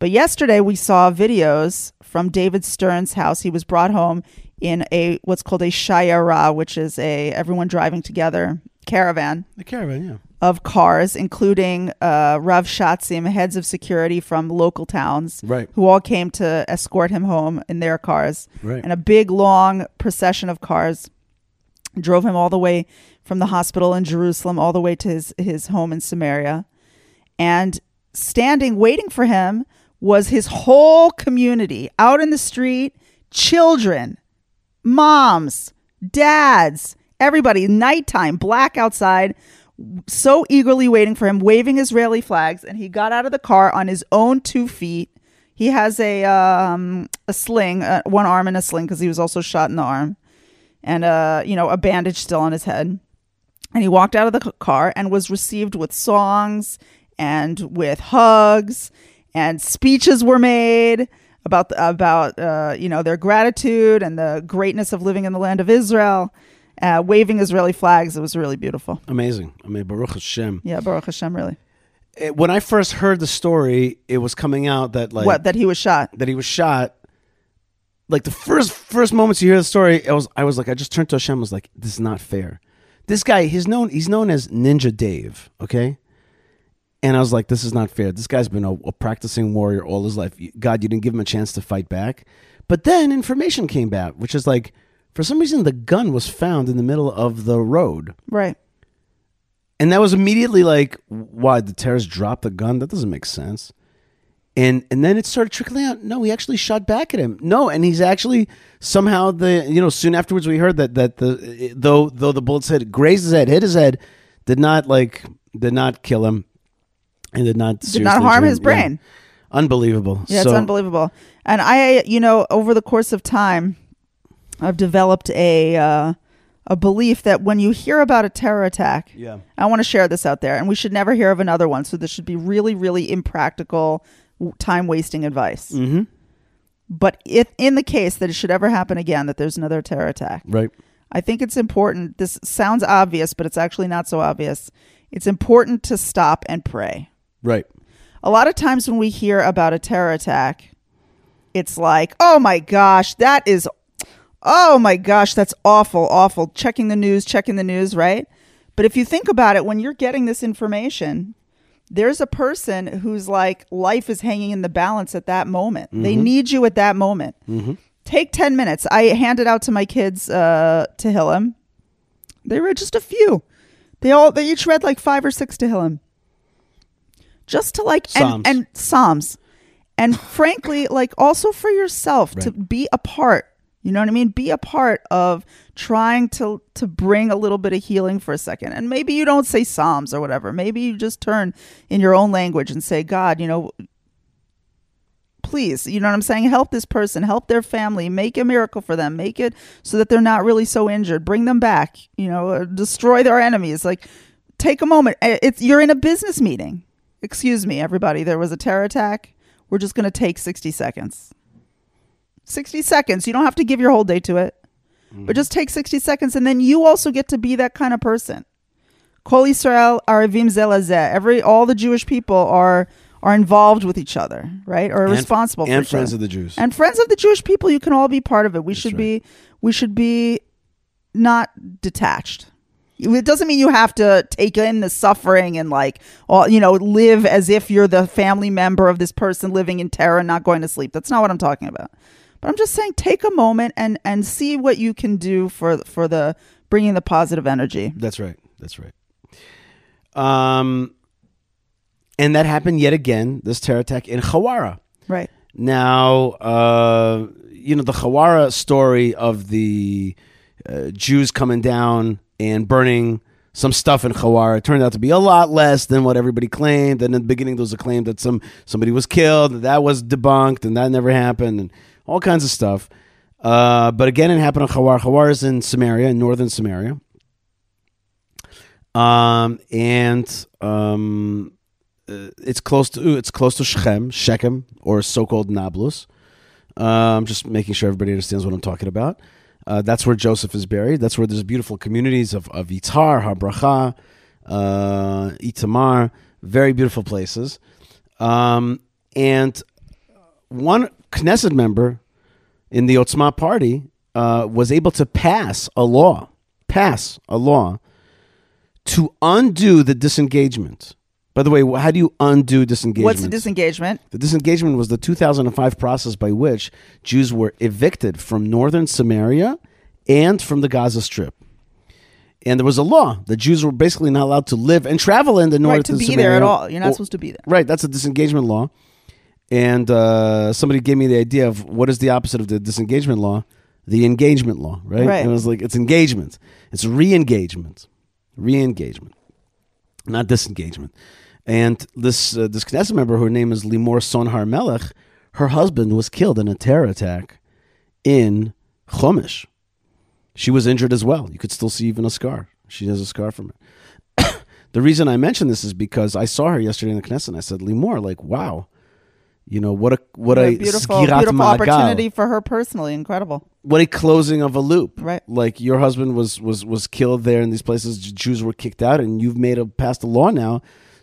But yesterday we saw videos from David Stern's house. He was brought home in what's called a shayara, which is everyone driving together caravan. The caravan, yeah. Of cars, including Rav Shatzim, heads of security from local towns, right, who all came to escort him home in their cars. Right. And a big, long procession of cars drove him all the way from the hospital in Jerusalem all the way to his home in Samaria. And standing, waiting for him, was his whole community out in the street, children, moms, dads, everybody, nighttime, black outside, so eagerly waiting for him, waving Israeli flags. And he got out of the car on his own 2 feet. He has a sling, one arm in a sling, because he was also shot in the arm, and a bandage still on his head. And he walked out of the car and was received with songs and with hugs, and speeches were made about their gratitude and the greatness of living in the land of Israel, waving Israeli flags. It was really beautiful. Amazing. I mean, Baruch Hashem. Yeah, Baruch Hashem, really. When I first heard the story, it was coming out that that he was shot. That he was shot. Like the first moments you hear the story, I was like, I just turned to Hashem, was like, this is not fair. This guy, he's known as Ninja Dave, okay? And I was like, this is not fair. This guy's been a practicing warrior all his life. God, you didn't give him a chance to fight back. But then information came out, which is like, for some reason, the gun was found in the middle of the road. Right. And that was immediately like, why, the terrorists dropped the gun? That doesn't make sense. And then it started trickling out. No, he actually shot back at him. No, and he's actually somehow soon afterwards we heard that though the bullets had grazed his head, hit his head, did not kill him, and did not harm his brain. Yeah. Unbelievable. Yeah, it's unbelievable. And I, over the course of time, I've developed a belief that when you hear about a terror attack, yeah. I want to share this out there, and we should never hear of another one, so this should be really, really impractical, time-wasting advice. Mm-hmm. But if in the case that it should ever happen again, that there's another terror attack, right? I think it's important, this sounds obvious, but it's actually not so obvious, it's important to stop and pray. Right. A lot of times when we hear about a terror attack, it's like, oh my gosh, that's awful, checking the news, right? But if you think about it, when you're getting this information, there's a person who's like, life is hanging in the balance at that moment. Mm-hmm. They need you at that moment. Mm-hmm. Take 10 minutes. I handed out to my kids Tehillim. They read just a few. They each read like 5 or 6 Tehillim. Just to like, Psalms. And Psalms. And frankly, like also for yourself, right, to be a part. You know what I mean? Be a part of trying to bring a little bit of healing for a second. And maybe you don't say Psalms or whatever. Maybe you just turn in your own language and say, God, please, you know what I'm saying? Help this person, help their family, make a miracle for them, make it so that they're not really so injured. Bring them back, destroy their enemies. Like, take a moment. You're in a business meeting. Excuse me, everybody. There was a terror attack. We're just going to take 60 seconds. 60 seconds. You don't have to give your whole day to it, but just take 60 seconds. And then you also get to be that kind of person. Kol Yisrael Arivim Zeh Lazeh. All the Jewish people are involved with each other, right? Or responsible for each other. And friends of the Jews. And friends of the Jewish people. You can all be part of it. We should be not detached. It doesn't mean you have to take in the suffering and like, all, live as if you're the family member of this person living in terror and not going to sleep. That's not what I'm talking about. But I'm just saying, take a moment and see what you can do for the bringing the positive energy. That's right. And that happened yet again, this terror attack in Hawara. Right. Now, the Hawara story of the Jews coming down and burning some stuff in Hawara, it turned out to be a lot less than what everybody claimed. And in the beginning, there was a claim that somebody was killed, and that was debunked, and that never happened, and all kinds of stuff. But again, it happened in Hawara. Hawara is in Samaria, in northern Samaria. It's close to Shechem, or so-called Nablus. I'm just making sure everybody understands what I'm talking about. That's where Joseph is buried. That's where there's beautiful communities of Yitzhar, Habracha, Itamar, very beautiful places. And one Knesset member in the Otzma party was able to pass a law to undo the disengagement. By the way, how do you undo disengagement? What's the disengagement? The disengagement was the 2005 process by which Jews were evicted from northern Samaria and from the Gaza Strip. And there was a law that Jews were basically not allowed to live and travel in the northern Samaria. Right, to be there at all. You're not supposed to be there. Right, that's a disengagement law. And somebody gave me the idea of what is the opposite of the disengagement law? The engagement law, right? Right. And I was like, it's engagement. It's re-engagement. Re-engagement. Not disengagement. And this Knesset member, her name is Limor Sonhar Melech, her husband was killed in a terror attack in Chomish. She was injured as well. You could still see even a scar. She has a scar from it. The reason I mention this is because I saw her yesterday in the Knesset and I said, Limor, like, wow. You know, what a beautiful opportunity for her personally. Incredible. What a closing of a loop. Right. Like your husband was killed there in these places. Jews were kicked out and you've passed a law now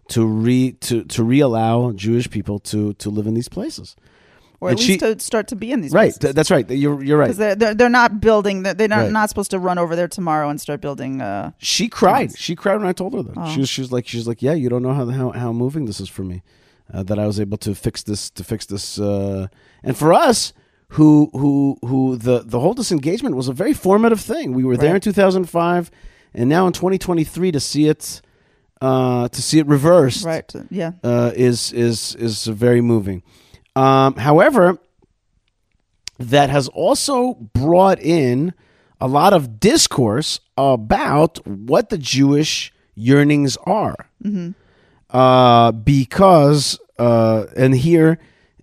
to reallow Jewish people to live in these places. Or at least to start to be in these places. Right, that's right. You're right. Because they're not building. They're not supposed to run over there tomorrow and start building. She cried. Towns. She cried when I told her that. Oh. She was like, yeah, you don't know how moving this is for me, that I was able to fix this. And for us, who the whole disengagement was a very formative thing. We were there in 2005, and now in 2023 to see it. Reversed, right? Yeah, is very moving. However, that has also brought in a lot of discourse about what the Jewish yearnings are, because and here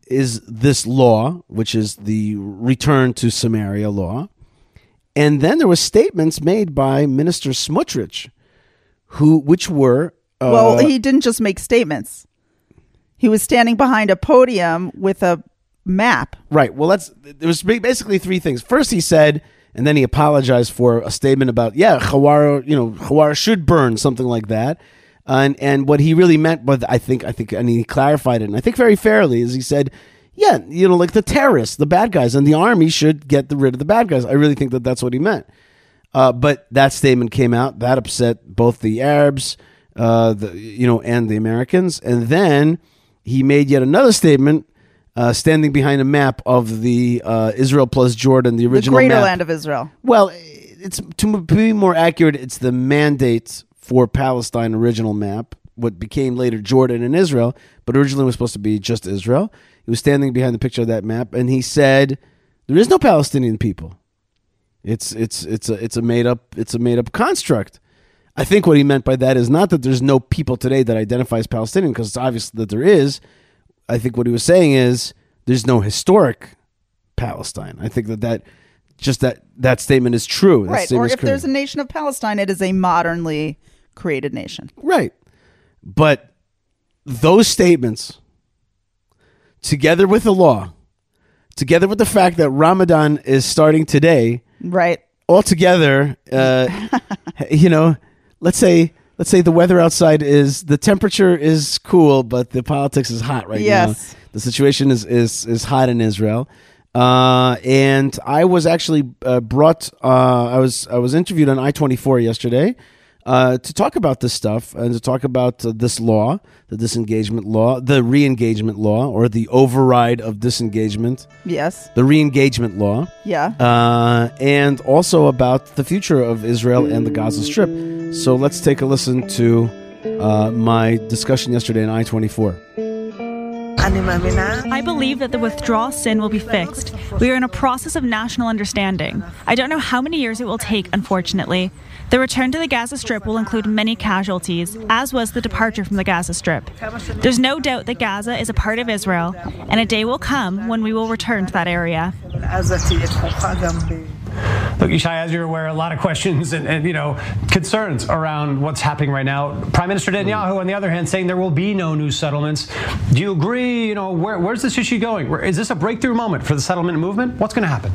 is this law, which is the return to Samaria law, and then there were statements made by Minister Smotrich. Which were... well, he didn't just make statements. He was standing behind a podium with a map. Right. Well, there was basically three things. First, he said, and then he apologized for a statement about, Hawara should burn, something like that. And what he really meant, but I think he clarified it, and I think very fairly, is he said, like the terrorists, the bad guys, and the army should get rid of the bad guys. I really think that that's what he meant. But that statement came out that upset both the Arabs, and the Americans. And then he made yet another statement, standing behind a map of the Israel plus Jordan, the original the greater land of Israel. Well, it's to be more accurate, it's the mandate for Palestine original map, what became later Jordan and Israel, but originally was supposed to be just Israel. He was standing behind the picture of that map, and he said, "There is no Palestinian people." It's a made up construct. I think what he meant by that is not that there's no people today that identify as Palestinian, because it's obvious that there is. I think what he was saying is there's no historic Palestine. I think that statement is true. Right. Or if there's a nation of Palestine, it is a modernly created nation. Right. But those statements, together with the law, together with the fact that Ramadan is starting today. Right. Altogether, let's say the weather outside is, the temperature is cool, but the politics is hot right now. The situation is hot in Israel. And I was actually I was interviewed on I-24 yesterday to talk about this stuff and to talk about this law, the disengagement law, the re-engagement law, or the override of disengagement. Yes. The re-engagement law. Yeah. And also about the future of Israel and the Gaza Strip. So let's take a listen to my discussion yesterday on I-24. I believe that the withdrawal sin will be fixed. We are in a process of national understanding. I don't know how many years it will take, unfortunately. The return to the Gaza Strip will include many casualties, as was the departure from the Gaza Strip. There's no doubt that Gaza is a part of Israel, and a day will come when we will return to that area. Look, Yishai, as you're aware, a lot of questions and concerns around what's happening right now. Prime Minister Netanyahu, on the other hand, saying there will be no new settlements. Do you agree? Where's this issue going? Is this a breakthrough moment for the settlement movement? What's going to happen?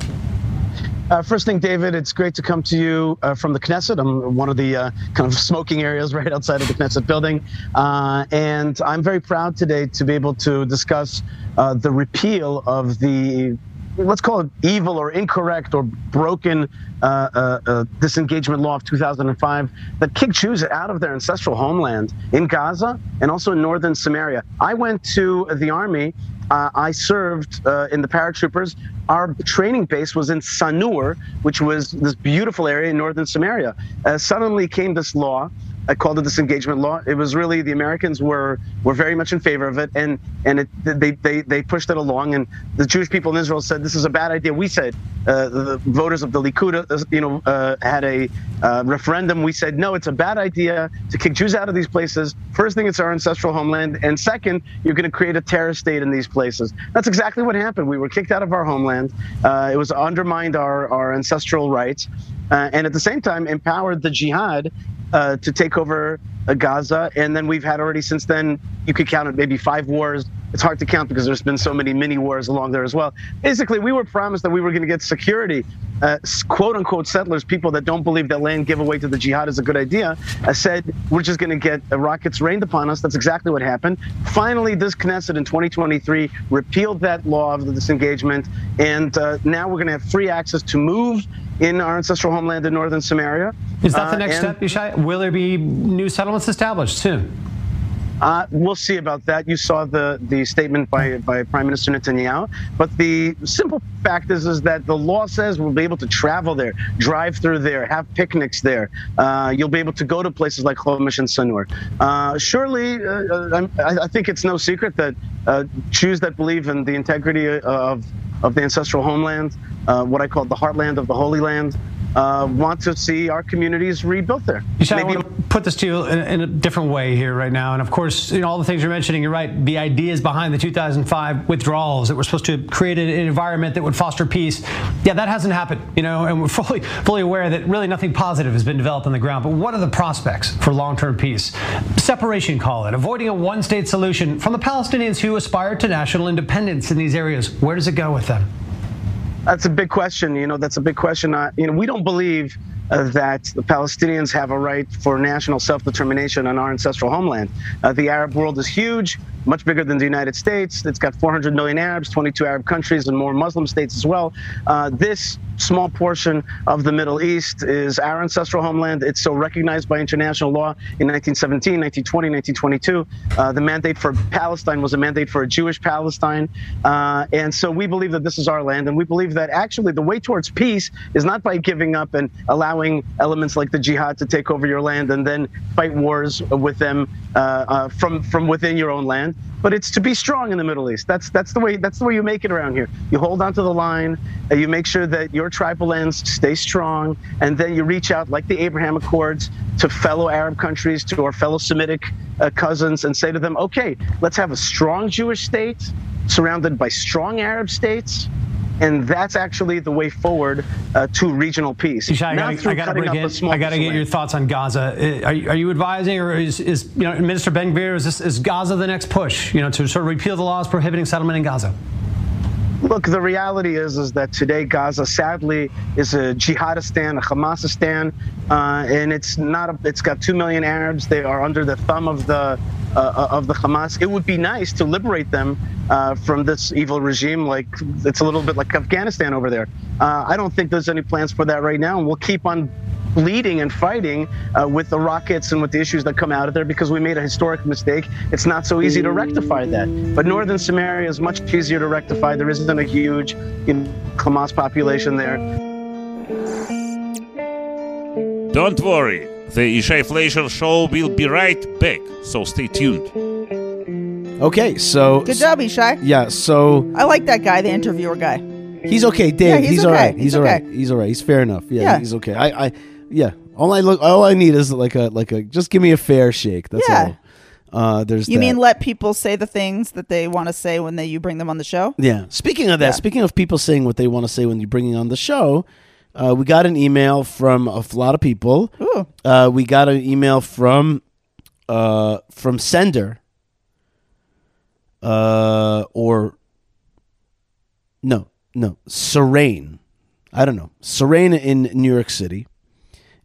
First thing, David, it's great to come to you from the Knesset. I'm one of the kind of smoking areas right outside of the Knesset building. And I'm very proud today to be able to discuss the repeal of the, let's call it, evil or incorrect or broken disengagement law of 2005 that kicked Jews out of their ancestral homeland in Gaza and also in northern Samaria. I went to the army I served in the paratroopers. Our training base was in Sanur, which was this beautiful area in northern Samaria. Suddenly came this law. I called it the disengagement law. It was really, the Americans were very much in favor of it, and they pushed it along. And the Jewish people in Israel said, this is a bad idea. We said, the voters of the Likud, had a referendum. We said, no, it's a bad idea to kick Jews out of these places. First thing, it's our ancestral homeland. And second, you're going to create a terrorist state in these places. That's exactly what happened. We were kicked out of our homeland. It was undermined our ancestral rights. And at the same time, empowered the jihad to take over Gaza. And then we've had already since then, you could count it, maybe 5 wars. It's hard to count because there's been so many mini wars along there as well. Basically, we were promised that we were going to get security. Quote unquote settlers, people that don't believe that land giveaway to the jihad is a good idea, said we're just going to get rockets rained upon us. That's exactly what happened. Finally, this Knesset in 2023 repealed that law of the disengagement, and now we're going to have free access to move in our ancestral homeland in northern Samaria. Is that the next step, Yishai? Will there be new settlements established soon? We'll see about that. You saw the statement by Prime Minister Netanyahu. But the simple fact is that the law says we'll be able to travel there, drive through there, have picnics there. You'll be able to go to places like Chomish and Sanur. Surely, I think it's no secret that Jews that believe in the integrity of the ancestral homeland, what I call the heartland of the Holy Land, want to see our communities rebuilt there. Yishai, I want to put this to you in a different way here right now. And of course, all the things you're mentioning, you're right. The ideas behind the 2005 withdrawals that were supposed to create an environment that would foster peace. Yeah, that hasn't happened, and we're fully aware that really nothing positive has been developed on the ground. But what are the prospects for long-term peace? Separation, call it, avoiding a one-state solution from the Palestinians who aspire to national independence in these areas. Where does it go with them? That's a big question. That's a big question. We don't believe that the Palestinians have a right for national self-determination on our ancestral homeland. The Arab world is huge, much bigger than the United States. It's got 400 million Arabs, 22 Arab countries, and more Muslim states as well. This small portion of the Middle East is our ancestral homeland. It's so recognized by international law in 1917, 1920, 1922. The mandate for Palestine was a mandate for a Jewish Palestine. And so we believe that this is our land, and we believe that actually the way towards peace is not by giving up and allowing elements like the jihad to take over your land and then fight wars with them from within your own land. But it's to be strong in the Middle East. That's the way you make it around here. You hold onto the line, you make sure that your tribal lands stay strong, and then you reach out like the Abraham Accords to fellow Arab countries, to our fellow Semitic cousins, and say to them, okay, let's have a strong Jewish state surrounded by strong Arab states. And that's actually the way forward to regional peace. Yishai, I got to get your thoughts on Gaza. Are you advising, or is Minister Ben-Gvir, is Gaza the next push? To sort of repeal the laws prohibiting settlement in Gaza. Look, the reality is that today Gaza, sadly, is a jihadistan, a Hamasistan, and it's got 2 million Arabs. They are under the thumb of the Hamas. It would be nice to liberate them from this evil regime. Like, it's a little bit like Afghanistan over there. I don't think there's any plans for that right now, and we'll keep on bleeding and fighting with the rockets and with the issues that come out of there, because we made a historic mistake. It's not so easy to rectify that. But northern Samaria is much easier to rectify. There isn't a huge Hamas population there. Don't worry, the Yishai Fleisher Show will be right back, so stay tuned. Okay, so... Good job, Yishai. Yeah, so... I like that guy, the interviewer guy. He's okay, Dave. Yeah, he's all right. He's all right. He's all right. He's fair enough. Yeah, he's okay. Yeah. All I need is like a. Just give me a fair shake. That's all. You mean let people say the things that they want to say when you bring them on the show? Yeah. Speaking of that, speaking of people saying what they want to say when you bring on the show, we got an email from a lot of people. Ooh. We got an email from sender. Serene. I don't know. Serene in New York City.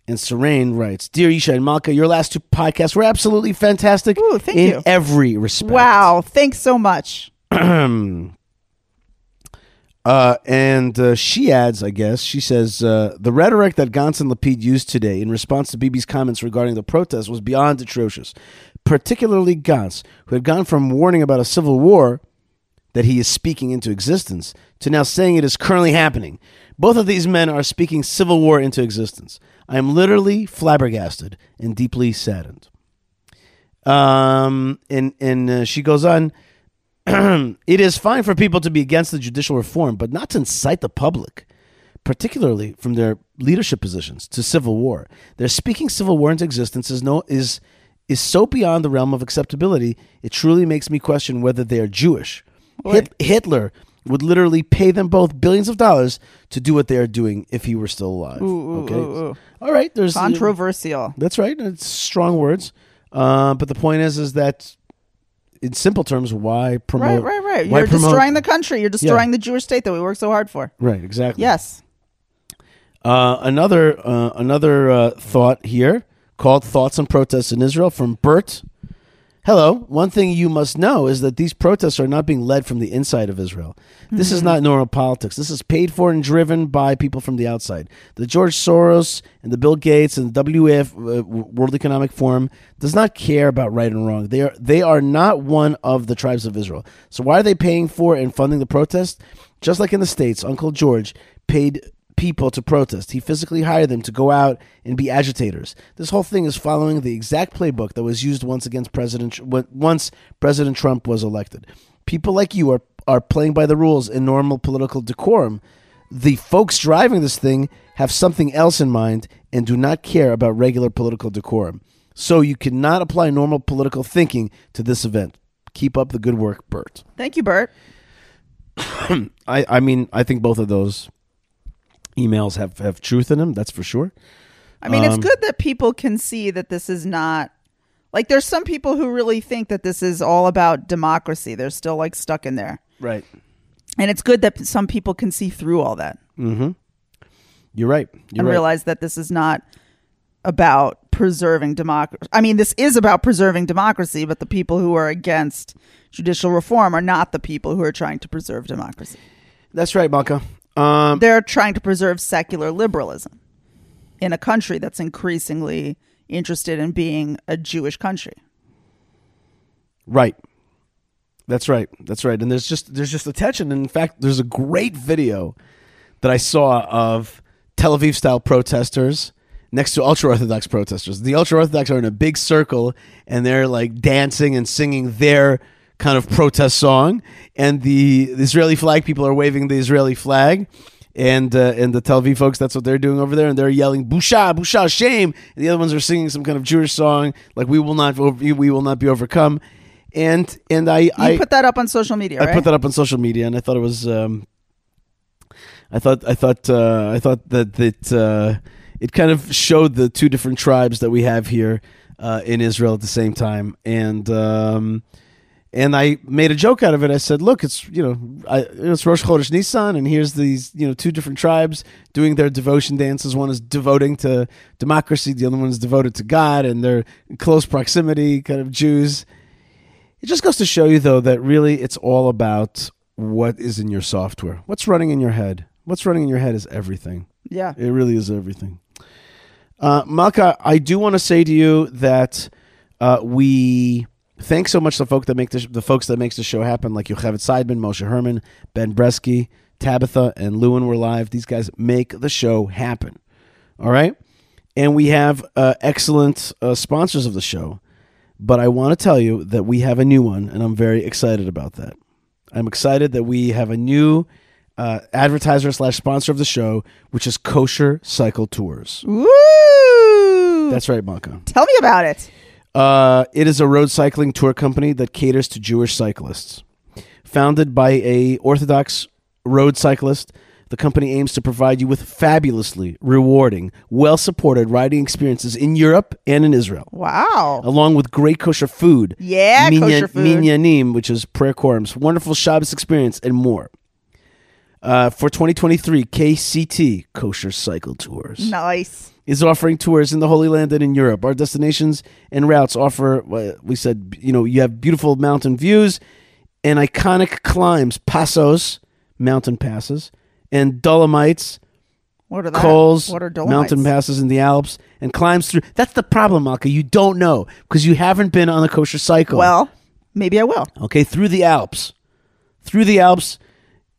And Serene writes, Dear Yishai and Malka, your last 2 podcasts were absolutely fantastic. Ooh, thank you. Every respect. Wow, thanks so much. She adds, I guess, she says, the rhetoric that Gantz and Lapid used today in response to Bibi's comments regarding the protest was beyond atrocious, particularly Gantz, who had gone from warning about a civil war that he is speaking into existence to now saying it is currently happening. Both of these men are speaking civil war into existence. I am literally flabbergasted and deeply saddened. And she goes on, it is fine for people to be against the judicial reform, but not to incite the public, particularly from their leadership positions, to civil war. Their speaking civil war into existence is so beyond the realm of acceptability, it truly makes me question whether they are Jewish. Right. Hitler would literally pay them both billions of dollars to do what they are doing if he were still alive. Ooh, okay, ooh, ooh. All right. There's controversial. That's right. It's strong words, but the point is that in simple terms, why promote? Right. You're destroying the country. You're destroying the Jewish state that we worked so hard for. Right. Exactly. Yes. Another thought here called "Thoughts on Protests in Israel" from Bert. Hello, one thing you must know is that these protests are not being led from the inside of Israel. This is not normal politics. This is paid for and driven by people from the outside. The George Soros and the Bill Gates and the WEF, World Economic Forum, does not care about right and wrong. They are not one of the tribes of Israel. So why are they paying for and funding the protest? Just like in the States, Uncle George paid people to protest. He physically hired them to go out and be agitators. This whole thing is following the exact playbook that was used once President Trump was elected. People like you are playing by the rules in normal political decorum. The folks driving this thing have something else in mind and do not care about regular political decorum. So you cannot apply normal political thinking to this event. Keep up the good work, Bert. Thank you, Bert. I think both of those emails have truth in them, that's for sure. I mean, it's good that people can see that this is not... Like, there's some people who really think that this is all about democracy. They're still, like, stuck in there. Right. And it's good that some people can see through all that. Mm-hmm. You're right. And realize that this is not about preserving democracy. I mean, this is about preserving democracy, but the people who are against judicial reform are not the people who are trying to preserve democracy. That's right, Malka. They're trying to preserve secular liberalism in a country that's increasingly interested in being a Jewish country. Right. That's right. That's right. And there's just a tension. And in fact, there's a great video that I saw of Tel Aviv style protesters next to ultra-Orthodox protesters. The ultra-Orthodox are in a big circle and they're like dancing and singing their kind of protest song, and the Israeli flag people are waving the Israeli flag, and the Tel Aviv folks, that's what they're doing over there, and they're yelling "Busha, Busha, shame!" And the other ones are singing some kind of Jewish song like "We will not be overcome." And I put that up on social media. I put that up on social media, and I thought it was I thought that it kind of showed the two different tribes that we have here in Israel at the same time, And I made a joke out of it. I said, "Look, it's Rosh Chodesh Nisan, and here's these two different tribes doing their devotion dances. One is devoting to democracy, the other one is devoted to God, and they're in close proximity, kind of Jews." It just goes to show you, though, that really it's all about what is in your software, what's running in your head. What's running in your head is everything. Yeah, it really is everything. Malka, I do want to say to you that we. Thanks so much to the folks that makes the show happen, like Yochevet Seidman, Moshe Herman, Ben Bresky, Tabitha, and Lewin were live. These guys make the show happen. All right? And we have excellent sponsors of the show. But I want to tell you that we have a new one, and I'm very excited about that. I'm excited that we have a new advertiser / sponsor of the show, which is Kosher Cycle Tours. Woo! That's right, Malka. Tell me about it. It is a road cycling tour company that caters to Jewish cyclists. Founded by an Orthodox road cyclist, the company aims to provide you with fabulously rewarding, well-supported riding experiences in Europe and in Israel. Wow. Along with great kosher food. Yeah, kosher food. Minyanim, which is prayer quorums, wonderful Shabbos experience, and more. For 2023, KCT, Kosher Cycle Tours. Nice. Is offering tours in the Holy Land and in Europe. Our destinations and routes offer, we said, you have beautiful mountain views and iconic climbs, Passos, mountain passes, and Dolomites, Coles, mountain passes in the Alps, and climbs through. That's the problem, Malka. You don't know because you haven't been on a kosher cycle. Well, maybe I will. Okay, through the Alps, through the Alps,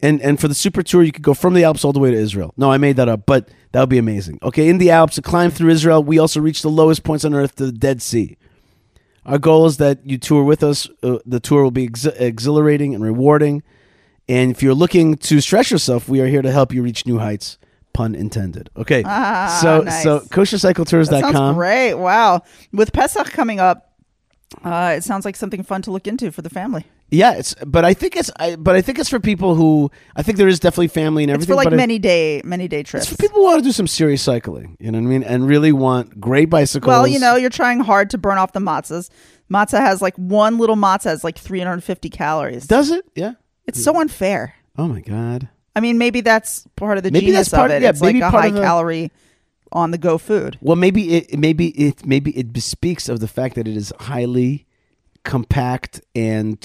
and for the super tour, you could go from the Alps all the way to Israel. No, I made that up, but that would be amazing. Okay, in the Alps, a climb through Israel, we also reach the lowest points on earth to the Dead Sea. Our goal is that you tour with us. The tour will be exhilarating and rewarding. And if you're looking to stretch yourself, we are here to help you reach new heights. Pun intended. Okay. So koshercycletours.com. That sounds great. Wow. With Pesach coming up, it sounds like something fun to look into for the family. Yeah, I think it's for people who, I think there is definitely family and everything. It's for like many day trips. It's for people who want to do some serious cycling, you know what I mean? And really want great bicycles. Well, you know, you're trying hard to burn off the matzahs. One little matzah has like 350 calories. Does it? Yeah. It's so unfair. Oh my God. I mean, maybe that's part of the genius of it. Yeah, it's like a high calorie on the go food. Well, maybe it bespeaks of the fact that it is highly compact and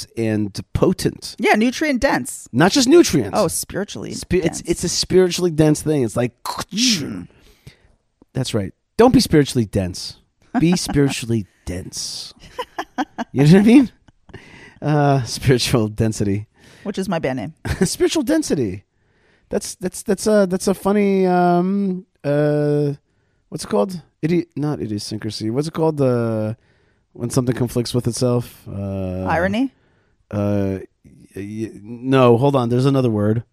potent. Yeah, nutrient dense. Not just nutrients. Oh, spiritually dense. It's a spiritually dense thing. It's like, that's right. Don't be spiritually dense. Be spiritually dense. You know what I mean? Spiritual density. Which is my band name. Spiritual density. That's a funny what's it called? Not idiosyncrasy. What's it called? When something conflicts with itself. Irony? No, hold on. There's another word.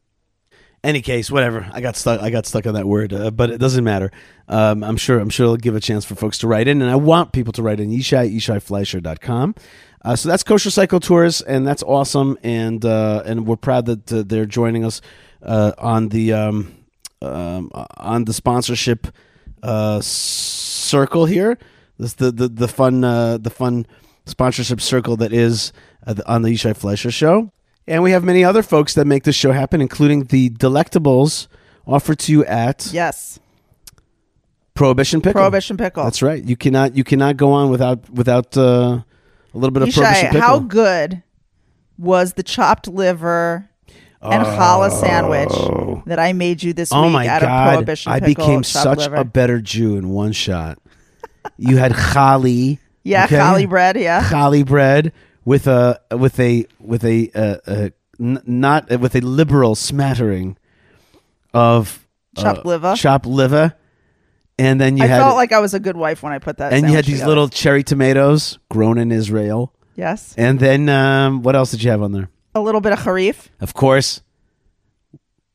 Any case, whatever. I got stuck on that word, but it doesn't matter. I'm sure it'll give a chance for folks to write in, and I want people to write in. YishaiFleisher.com. So that's Kosher Cycle Tours, and that's awesome, and we're proud that they're joining us on the sponsorship circle here. This the fun sponsorship circle that is on the Yishai Fleisher Show. And we have many other folks that make this show happen, including the delectables offered to you at Prohibition Pickle. That's right. You cannot go on without a little bit of Prohibition Pickle. How good was the chopped liver and challah sandwich that I made you this week out of Prohibition Pickle? I became such a better Jew in one shot. You had challah. Yeah, okay? Challah bread. Yeah, challah bread with a liberal smattering of chopped liver. And then I felt like I was a good wife when I put that. And you had these little cherry tomatoes grown in Israel. Yes. And then what else did you have on there? A little bit of harif. Of course.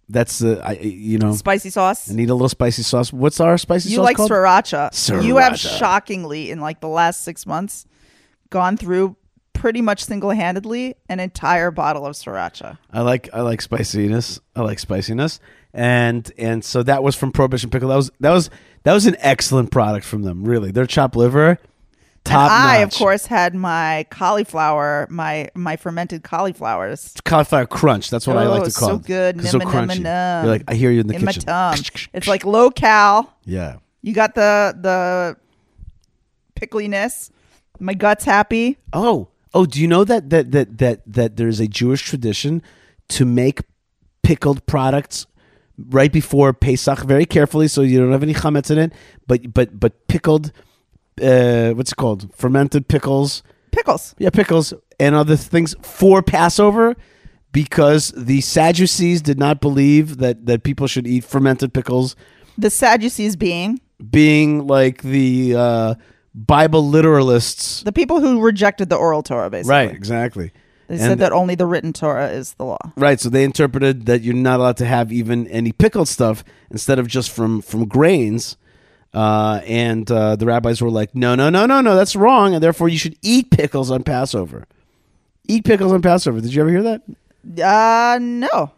That's spicy sauce. I need a little spicy sauce. What's our spicy sauce called? You like sriracha. You have shockingly in like the last 6 months gone through pretty much single-handedly an entire bottle of sriracha. I like spiciness. And so that was from Prohibition Pickle. That was an excellent product from them, really. Their chopped liver, top notch. I, of course, had my cauliflower, my fermented cauliflowers. It's cauliflower crunch. That's what I like to call it. Oh, so good. So crunchy. You're like, I hear you in the kitchen. My tongue. It's like low cal. Yeah. You got the pickliness. My gut's happy. Oh, do you know that there's a Jewish tradition to make pickled products right before Pesach, very carefully, so you don't have any chametz in it. But pickled, what's it called? Fermented pickles. Pickles. Yeah, pickles and other things for Passover, because the Sadducees did not believe that people should eat fermented pickles. The Sadducees being like the Bible literalists, the people who rejected the oral Torah, basically. Right. Exactly. They said that only the written Torah is the law. Right, so they interpreted that you're not allowed to have even any pickled stuff instead of just from grains. And the rabbis were like, no, that's wrong, and therefore you should eat pickles on Passover. Eat pickles on Passover. Did you ever hear that? No.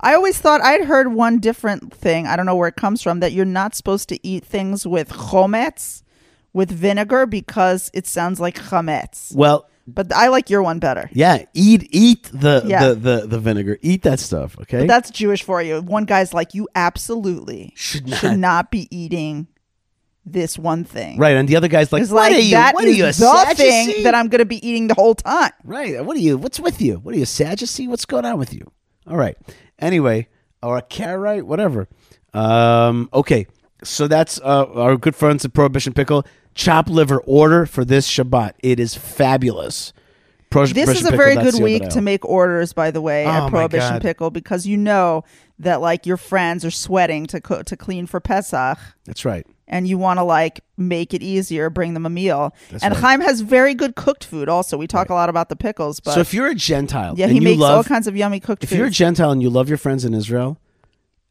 I always thought I'd heard one different thing, I don't know where it comes from, that you're not supposed to eat things with chometz, with vinegar, because it sounds like chametz. Well... But I like your one better. Yeah, eat the vinegar. Eat that stuff, okay? But that's Jewish for you. One guy's like, you absolutely should not be eating this one thing. Right, and the other guy's like, what are you, a Sadducee? That I'm going to be eating the whole time. Right, what's with you? What are you, a Sadducee? What's going on with you? All right, anyway, or a carrot, whatever. Okay, so that's our good friends at Prohibition Pickle. Chop liver order for this Shabbat. It is fabulous. This is a very good week to make orders, by the way, at Prohibition Pickle, because you know that like your friends are sweating to clean for Pesach. That's right. And you want to like make it easier, bring them a meal. That's and right. Chaim has very good cooked food also. We talk a lot about the pickles. But so if you're a Gentile. Yeah, he makes all kinds of yummy cooked food. If you're a Gentile and you love your friends in Israel,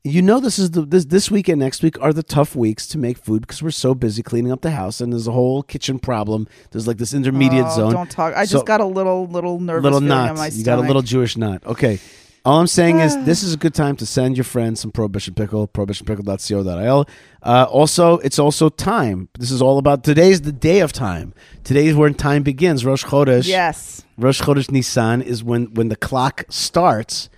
you know this is this week and next week are the tough weeks to make food because we're so busy cleaning up the house and there's a whole kitchen problem. There's like this intermediate zone. Don't talk. I just got a little nervous feeling in my stomach. You got a little Jewish knot. Okay. All I'm saying is this is a good time to send your friends some Prohibition Pickle, prohibitionpickle.co.il. Also, it's also time. This is all about today's the day of time. Today's when time begins. Rosh Chodesh. Yes. Rosh Chodesh Nisan is when the clock starts.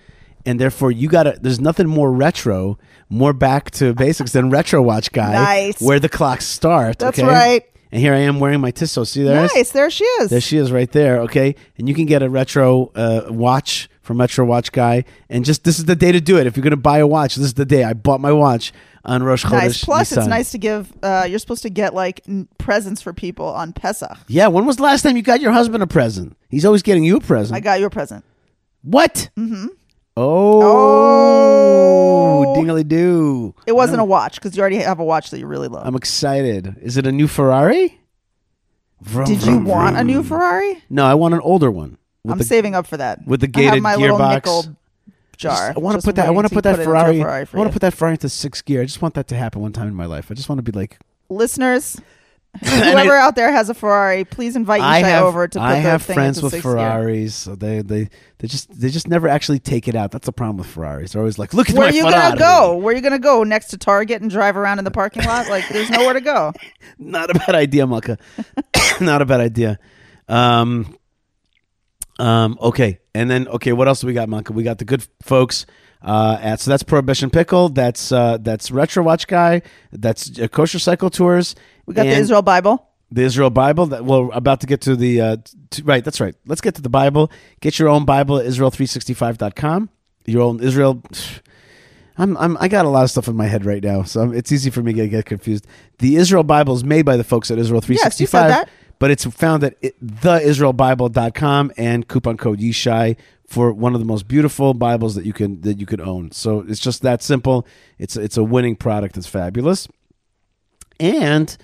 And therefore, you gotta. There's nothing more retro, more back to basics than Retro Watch Guy, nice. Where the clocks start. That's okay? Right. And here I am wearing my Tissot. See there? Nice. There she is. There she is, right there. Okay. And you can get a retro watch from Retro Watch Guy, and just this is the day to do it. If you're gonna buy a watch, this is the day. I bought my watch on Rosh Chodesh. Nice. Plus, Nisan. It's nice to give. You're supposed to get like presents for people on Pesach. Yeah. When was the last time you got your husband a present? He's always getting you a present. I got you a present. What? Mm-hmm. Oh, dingly-doo. It wasn't a watch because you already have a watch that you really love. I'm excited. Is it a new Ferrari? Vroom, did vroom, you want vroom. A new Ferrari? No, I want an older one. I'm saving up for that. With the gated gearbox. I have my little nickel jar. I want to put that Ferrari into sixth gear. I just want that to happen one time in my life. I just want to be like... Listeners... Whoever out there has a Ferrari, please invite Yishai over to put that thing into sixth gear. I have friends with Ferraris, so they just never actually take it out. That's the problem with Ferraris. They're always like, look at my Ferrari. Where are you gonna go? Next to Target and drive around in the parking lot? Like, there's nowhere to go. Not a bad idea, Malka. Not a bad idea. Okay, and then what else do we got, Malka? We got the good folks. So that's Prohibition Pickle. That's Retro Watch Guy. That's Kosher Cycle Tours. We got the Israel Bible. The Israel Bible. That we're about to get to the right. That's right. Let's get to the Bible. Get your own Bible at Israel365.com. Your own Israel. I got a lot of stuff in my head right now, so it's easy for me to get confused. The Israel Bible is made by the folks at Israel365. Yes, you said that. But it's found at theisraelbible.com and coupon code Yishai for one of the most beautiful Bibles that you could own. So it's just that simple. It's a winning product. It's fabulous. And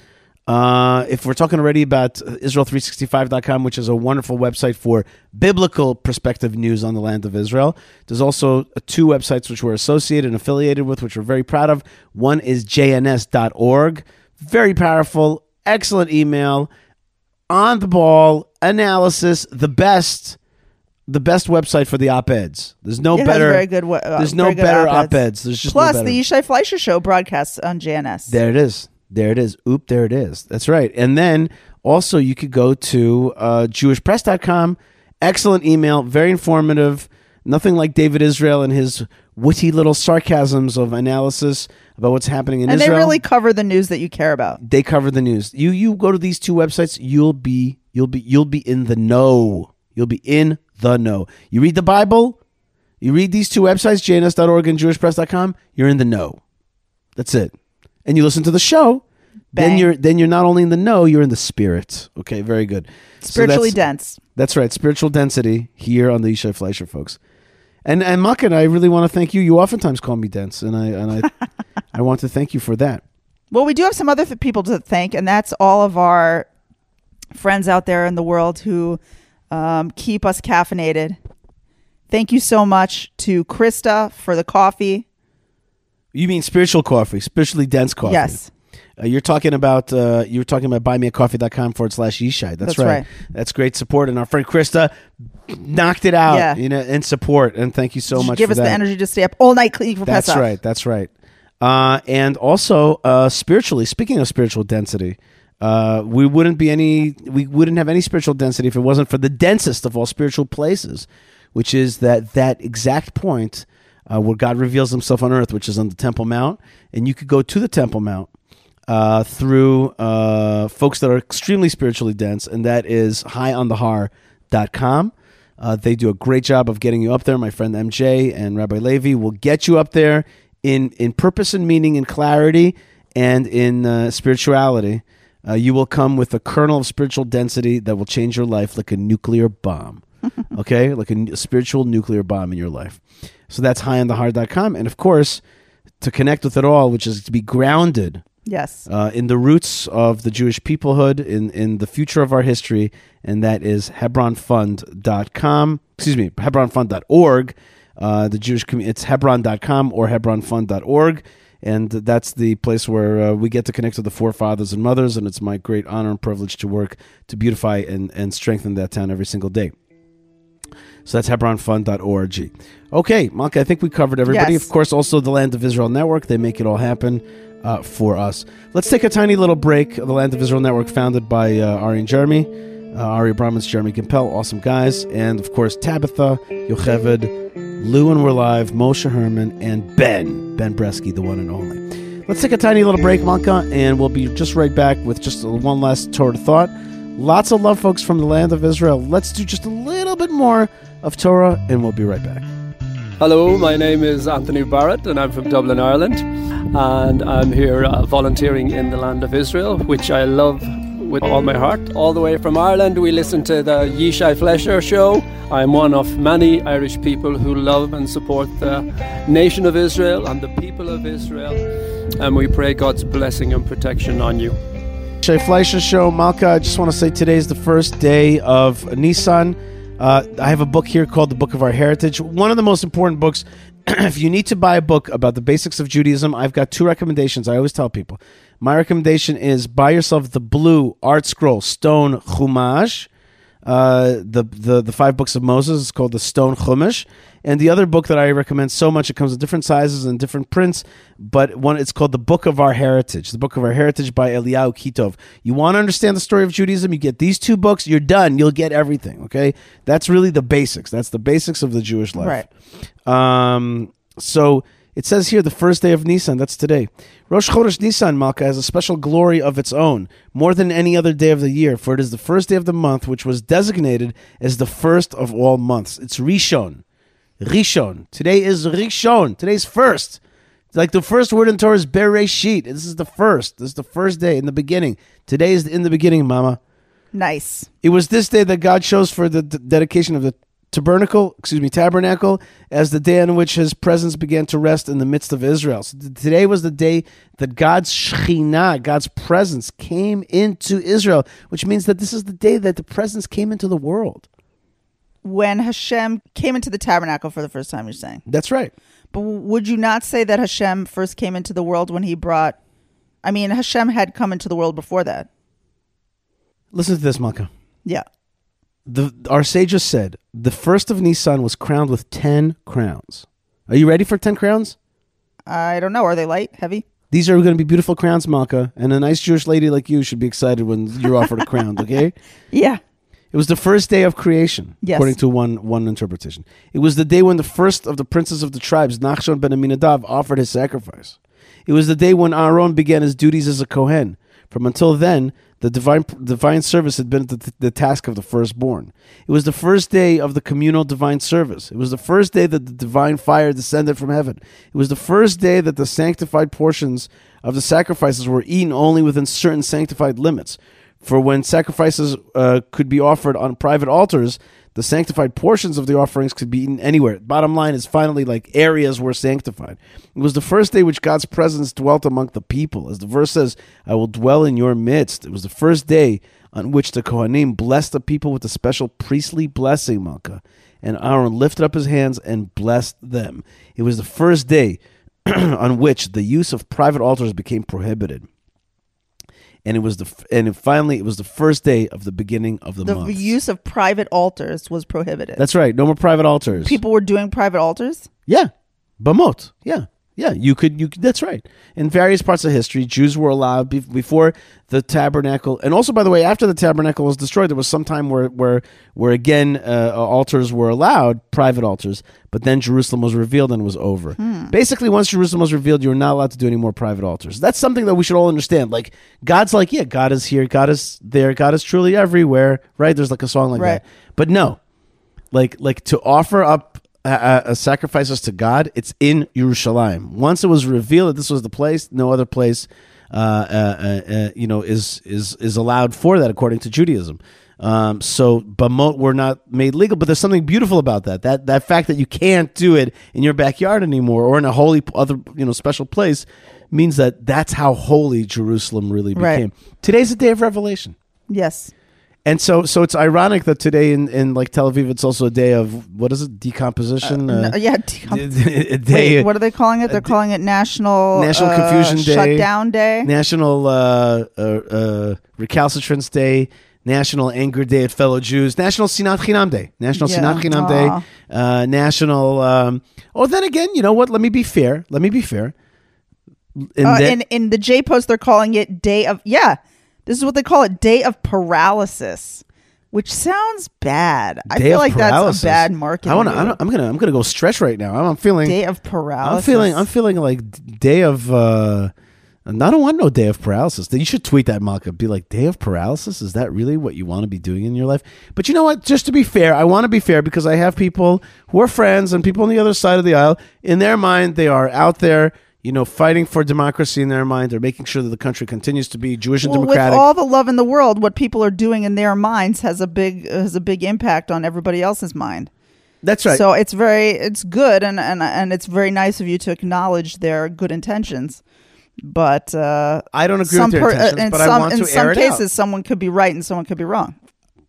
if we're talking already about Israel365.com, which is a wonderful website for biblical perspective news on the land of Israel, there's also two websites which we're associated and affiliated with, which we're very proud of. One is JNS.org. Very powerful, excellent email, on the ball, analysis, the best website for the op-eds. There's no better. Very good, there's no better op-eds. There's just plus no better. The Yishai Fleisher show broadcasts on JNS. There it is. There it is. That's right. And then also you could go to JewishPress.com. Excellent email, very informative. Nothing like David Israel and his witty little sarcasms of analysis about what's happening in Israel. And they really cover the news that you care about. They cover the news. You go to these two websites, you'll be in the know. You'll be in the know. You read the Bible, you read these two websites, JNS.org and JewishPress.com, you're in the know. That's it. And you listen to the show, bang. Then you're not only in the know, you're in the spirit. Okay, very good. Spiritually dense. That's right, spiritual density here on the Yishai Fleisher, folks. And Malka, I really want to thank you. You oftentimes call me dense, and I I want to thank you for that. Well, we do have some other people to thank, and that's all of our friends out there in the world who keep us caffeinated. Thank you so much to Krista for the coffee. You mean spiritual coffee, spiritually dense coffee? Yes. You're talking about buymeacoffee.com/Yishai. That's right. That's great support, and our friend Krista knocked it out. Yeah. You know, in support, and thank you so much. Give us the energy to stay up all night cleaning for Pesach. That's right. And also, spiritually, speaking of spiritual density, we wouldn't have any spiritual density if it wasn't for the densest of all spiritual places, which is that exact point where God reveals Himself on earth, which is on the Temple Mount, and you could go to the Temple Mount. Through folks that are extremely spiritually dense, and that is highonthehar.com. They do a great job of getting you up there. My friend MJ and Rabbi Levi will get you up there in purpose and meaning and clarity and in spirituality. You will come with a kernel of spiritual density that will change your life like a nuclear bomb. Okay? Like a spiritual nuclear bomb in your life. So that's highonthe har.com. And of course, to connect with it all, which is to be grounded in the roots of the Jewish peoplehood, in the future of our history, and that is hebronfund.com. Excuse me, hebronfund.org. The Jewish community, it's hebron.com or hebronfund.org. And that's the place where we get to connect with the forefathers and mothers, and it's my great honor and privilege to work to beautify and strengthen that town every single day. So that's hebronfund.org. Okay, Malka, I think we covered everybody. Yes. Of course, also the Land of Israel Network. They make it all happen for us. Let's take a tiny little break. The Land of Israel Network, founded by Ari and Jeremy. Ari Abrams, Jeremy Gimpel, awesome guys. And, of course, Tabitha, Yochevet, Lou and We're Live, Moshe Herman, and Ben Bresky, the one and only. Let's take a tiny little break, Malka, and we'll be just right back with just one last Torah thought. Lots of love, folks, from the Land of Israel. Let's do just a little bit more of Torah, and we'll be right back. Hello, my name is Anthony Barrett, and I'm from Dublin, Ireland. And I'm here volunteering in the Land of Israel, which I love with all my heart. All the way from Ireland, we listen to the Yishai Fleisher show. I'm one of many Irish people who love and support the nation of Israel and the people of Israel. And we pray God's blessing and protection on you. Yishai Fleisher show. Malka, I just want to say today's the first day of Nisan. I have a book here called The Book of Our Heritage. One of the most important books. If you need to buy a book about the basics of Judaism, I've got two recommendations. I always tell people. My recommendation is buy yourself the blue art scroll, Stone Chumash. The five books of Moses is called the Stone Chumash. And the other book that I recommend so much, it comes in different sizes and different prints, but one, it's called The Book of Our Heritage. The Book of Our Heritage by Eliyahu Kitov. You want to understand the story of Judaism, you get these two books, you're done. You'll get everything, okay? That's really the basics. That's the basics of the Jewish life. Right. So it says here, the first day of Nisan, that's today. Rosh Chodesh Nisan, Malka, has a special glory of its own, more than any other day of the year, for it is the first day of the month, which was designated as the first of all months. It's Rishon. Rishon. Today is Rishon. Today's first. Like the first word in Torah is Bereshit. This is the first. This is the first day in the beginning. Today is in the beginning, Mama. Nice. It was this day that God chose for the dedication of the tabernacle, as the day on which his presence began to rest in the midst of Israel. So today was the day that God's Shekhinah, God's presence, came into Israel, which means that this is the day that the presence came into the world. When Hashem came into the tabernacle for the first time, you're saying? That's right. But would you not say that Hashem first came into the world when he brought... I mean, Hashem had come into the world before that. Listen to this, Malka. Yeah. Our sages said, the first of Nisan was crowned with 10 crowns. Are you ready for 10 crowns? I don't know. Are they light, heavy? These are going to be beautiful crowns, Malka, and a nice Jewish lady like you should be excited when you're offered a crown, okay? Yeah. It was the first day of creation, yes, according to one interpretation. It was the day when the first of the princes of the tribes, Nachshon ben Aminadav, offered his sacrifice. It was the day when Aaron began his duties as a Kohen. From until then, the divine service had been the task of the firstborn. It was the first day of the communal divine service. It was the first day that the divine fire descended from heaven. It was the first day that the sanctified portions of the sacrifices were eaten only within certain sanctified limits. For when sacrifices could be offered on private altars, the sanctified portions of the offerings could be eaten anywhere. Bottom line is finally like areas were sanctified. It was the first day which God's presence dwelt among the people. As the verse says, I will dwell in your midst. It was the first day on which the Kohanim blessed the people with a special priestly blessing, Malka. And Aaron lifted up his hands and blessed them. It was the first day on which the use of private altars became prohibited. And it was finally it was the first day of the beginning of the month. The use of private altars was prohibited. That's right. No more private altars. People were doing private altars? Yeah. Bamot. Yeah. Yeah, you could, that's right. In various parts of history, Jews were allowed before the tabernacle. And also, by the way, after the tabernacle was destroyed, there was some time where again, altars were allowed, private altars. But then Jerusalem was revealed and was over. Basically, once Jerusalem was revealed, you were not allowed to do any more private altars. That's something that we should all understand. Like, God's like, yeah, God is here, God is there, God is truly everywhere, right? There's like a song like that. But no, like to offer up sacrifices to God, it's in Yerushalayim. Once it was revealed that this was the place, no other place, is allowed for that according to Judaism. So bamot were not made legal, but there's something beautiful about that. That fact that you can't do it in your backyard anymore or in a holy other, special place means that that's how holy Jerusalem really became. Right. Today's the day of Revelation. Yes. And so it's ironic that today in like Tel Aviv, it's also a day of, what is it? Decomposition? Decomposition. Wait, what are they calling it? They're calling it National Confusion Day. Shutdown Day. National Recalcitrance Day. National Anger Day at Fellow Jews. National Sinat Chinam Day. Sinat Chinam Day. National... then again, you know what? Let me be fair. In the J-Post, they're calling it Day of... Yeah. This is what they call it, Day of Paralysis, which sounds bad. I feel like that's a bad marketing. I'm gonna go stretch right now. I'm feeling Day of Paralysis. I'm feeling like Day of. I don't want no Day of Paralysis. You should tweet that, Malka. Be like, Day of Paralysis? Is that really what you want to be doing in your life? But you know what? Just to be fair, I want to be fair because I have people who are friends and people on the other side of the aisle. In their mind, they are out there. Fighting for democracy in their mind. They're making sure that the country continues to be Jewish and democratic. With all the love in the world, what people are doing in their minds has a big impact on everybody else's mind. That's right. So it's good, and it's very nice of you to acknowledge their good intentions. But I don't agree with their intentions, but I want to air it out. In some cases, someone could be right and someone could be wrong.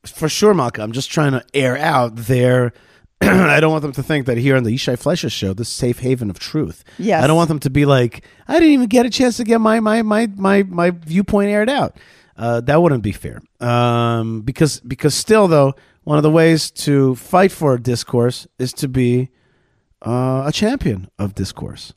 For sure, Malka. I'm just trying to air out their... I don't want them to think that here on the Yishai Fleisher show, this safe haven of truth. Yes. I don't want them to be like, I didn't even get a chance to get my viewpoint aired out. That wouldn't be fair. Because still, though, one of the ways to fight for discourse is to be a champion of discourse.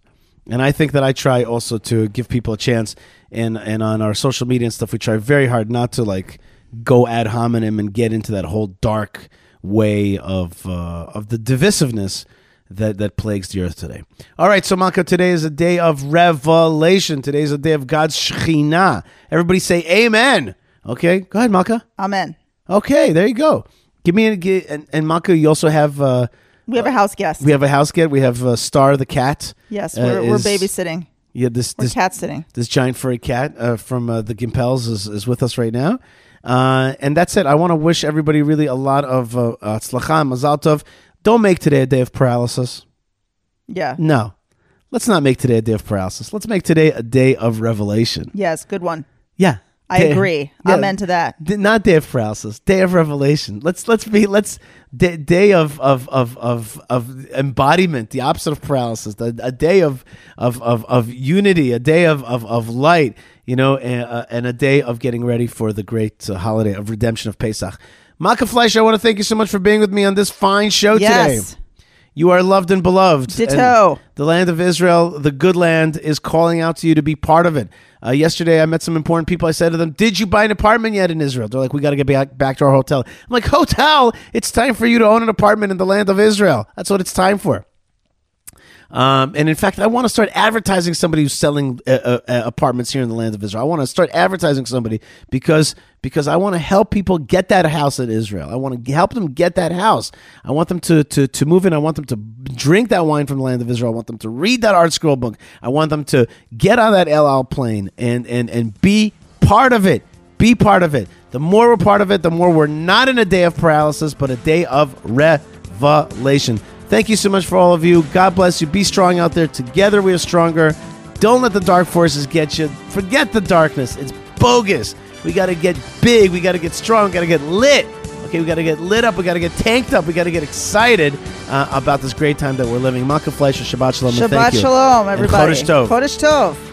And I think that I try also to give people a chance. And on our social media and stuff, we try very hard not to like go ad hominem and get into that whole dark way of the divisiveness that plagues the earth today. All right, so Malka, today is a day of revelation. Today is a day of God's Shekhinah. Everybody say amen. Okay, go ahead, Malka. Amen. Okay, there you go. Give me and Malka, you also have... we have a house guest. We have a house guest. We have Star the cat. Yes, we're babysitting. Yeah, this cat sitting. This giant furry cat from the Gimpels is with us right now. And that's it. I want to wish everybody really a lot of tzlacha and mazal tov. Don't make today a day of paralysis. Yeah. No. Let's not make today a day of paralysis. Let's make today a day of revelation. Yes, good one. Yeah. I agree. Yeah. Amen to that. Not day of paralysis. Day of revelation. Day of embodiment, the opposite of paralysis. A day of unity, a day of light. And a day of getting ready for the great holiday of redemption of Pesach. Malka Fleischer, I want to thank you so much for being with me on this fine show today. You are loved and beloved. Ditto. And the land of Israel, the good land, is calling out to you to be part of it. Yesterday, I met some important people. I said to them, did you buy an apartment yet in Israel? They're like, we got to get back to our hotel. I'm like, hotel? It's time for you to own an apartment in the land of Israel. That's what it's time for. And in fact, I want to start advertising somebody who's selling apartments here in the land of Israel. I want to start advertising somebody because I want to help people get that house in Israel. I want to help them get that house. I want them to move in. I want them to drink that wine from the land of Israel. I want them to read that art scroll book. I want them to get on that El Al plane and be part of it. Be part of it. The more we're part of it, the more we're not in a day of paralysis, but a day of revelation. Thank you so much for all of you. God bless you. Be strong out there. Together we are stronger. Don't let the dark forces get you. Forget the darkness. It's bogus. We got to get big. We got to get strong. We got to get lit. Okay, we got to get lit up. We got to get tanked up. We got to get excited about this great time that we're living. Malka Fleischer, Shabbat Shalom. Shabbat Shalom, everybody. And Chodesh Tov. Chodesh Tov.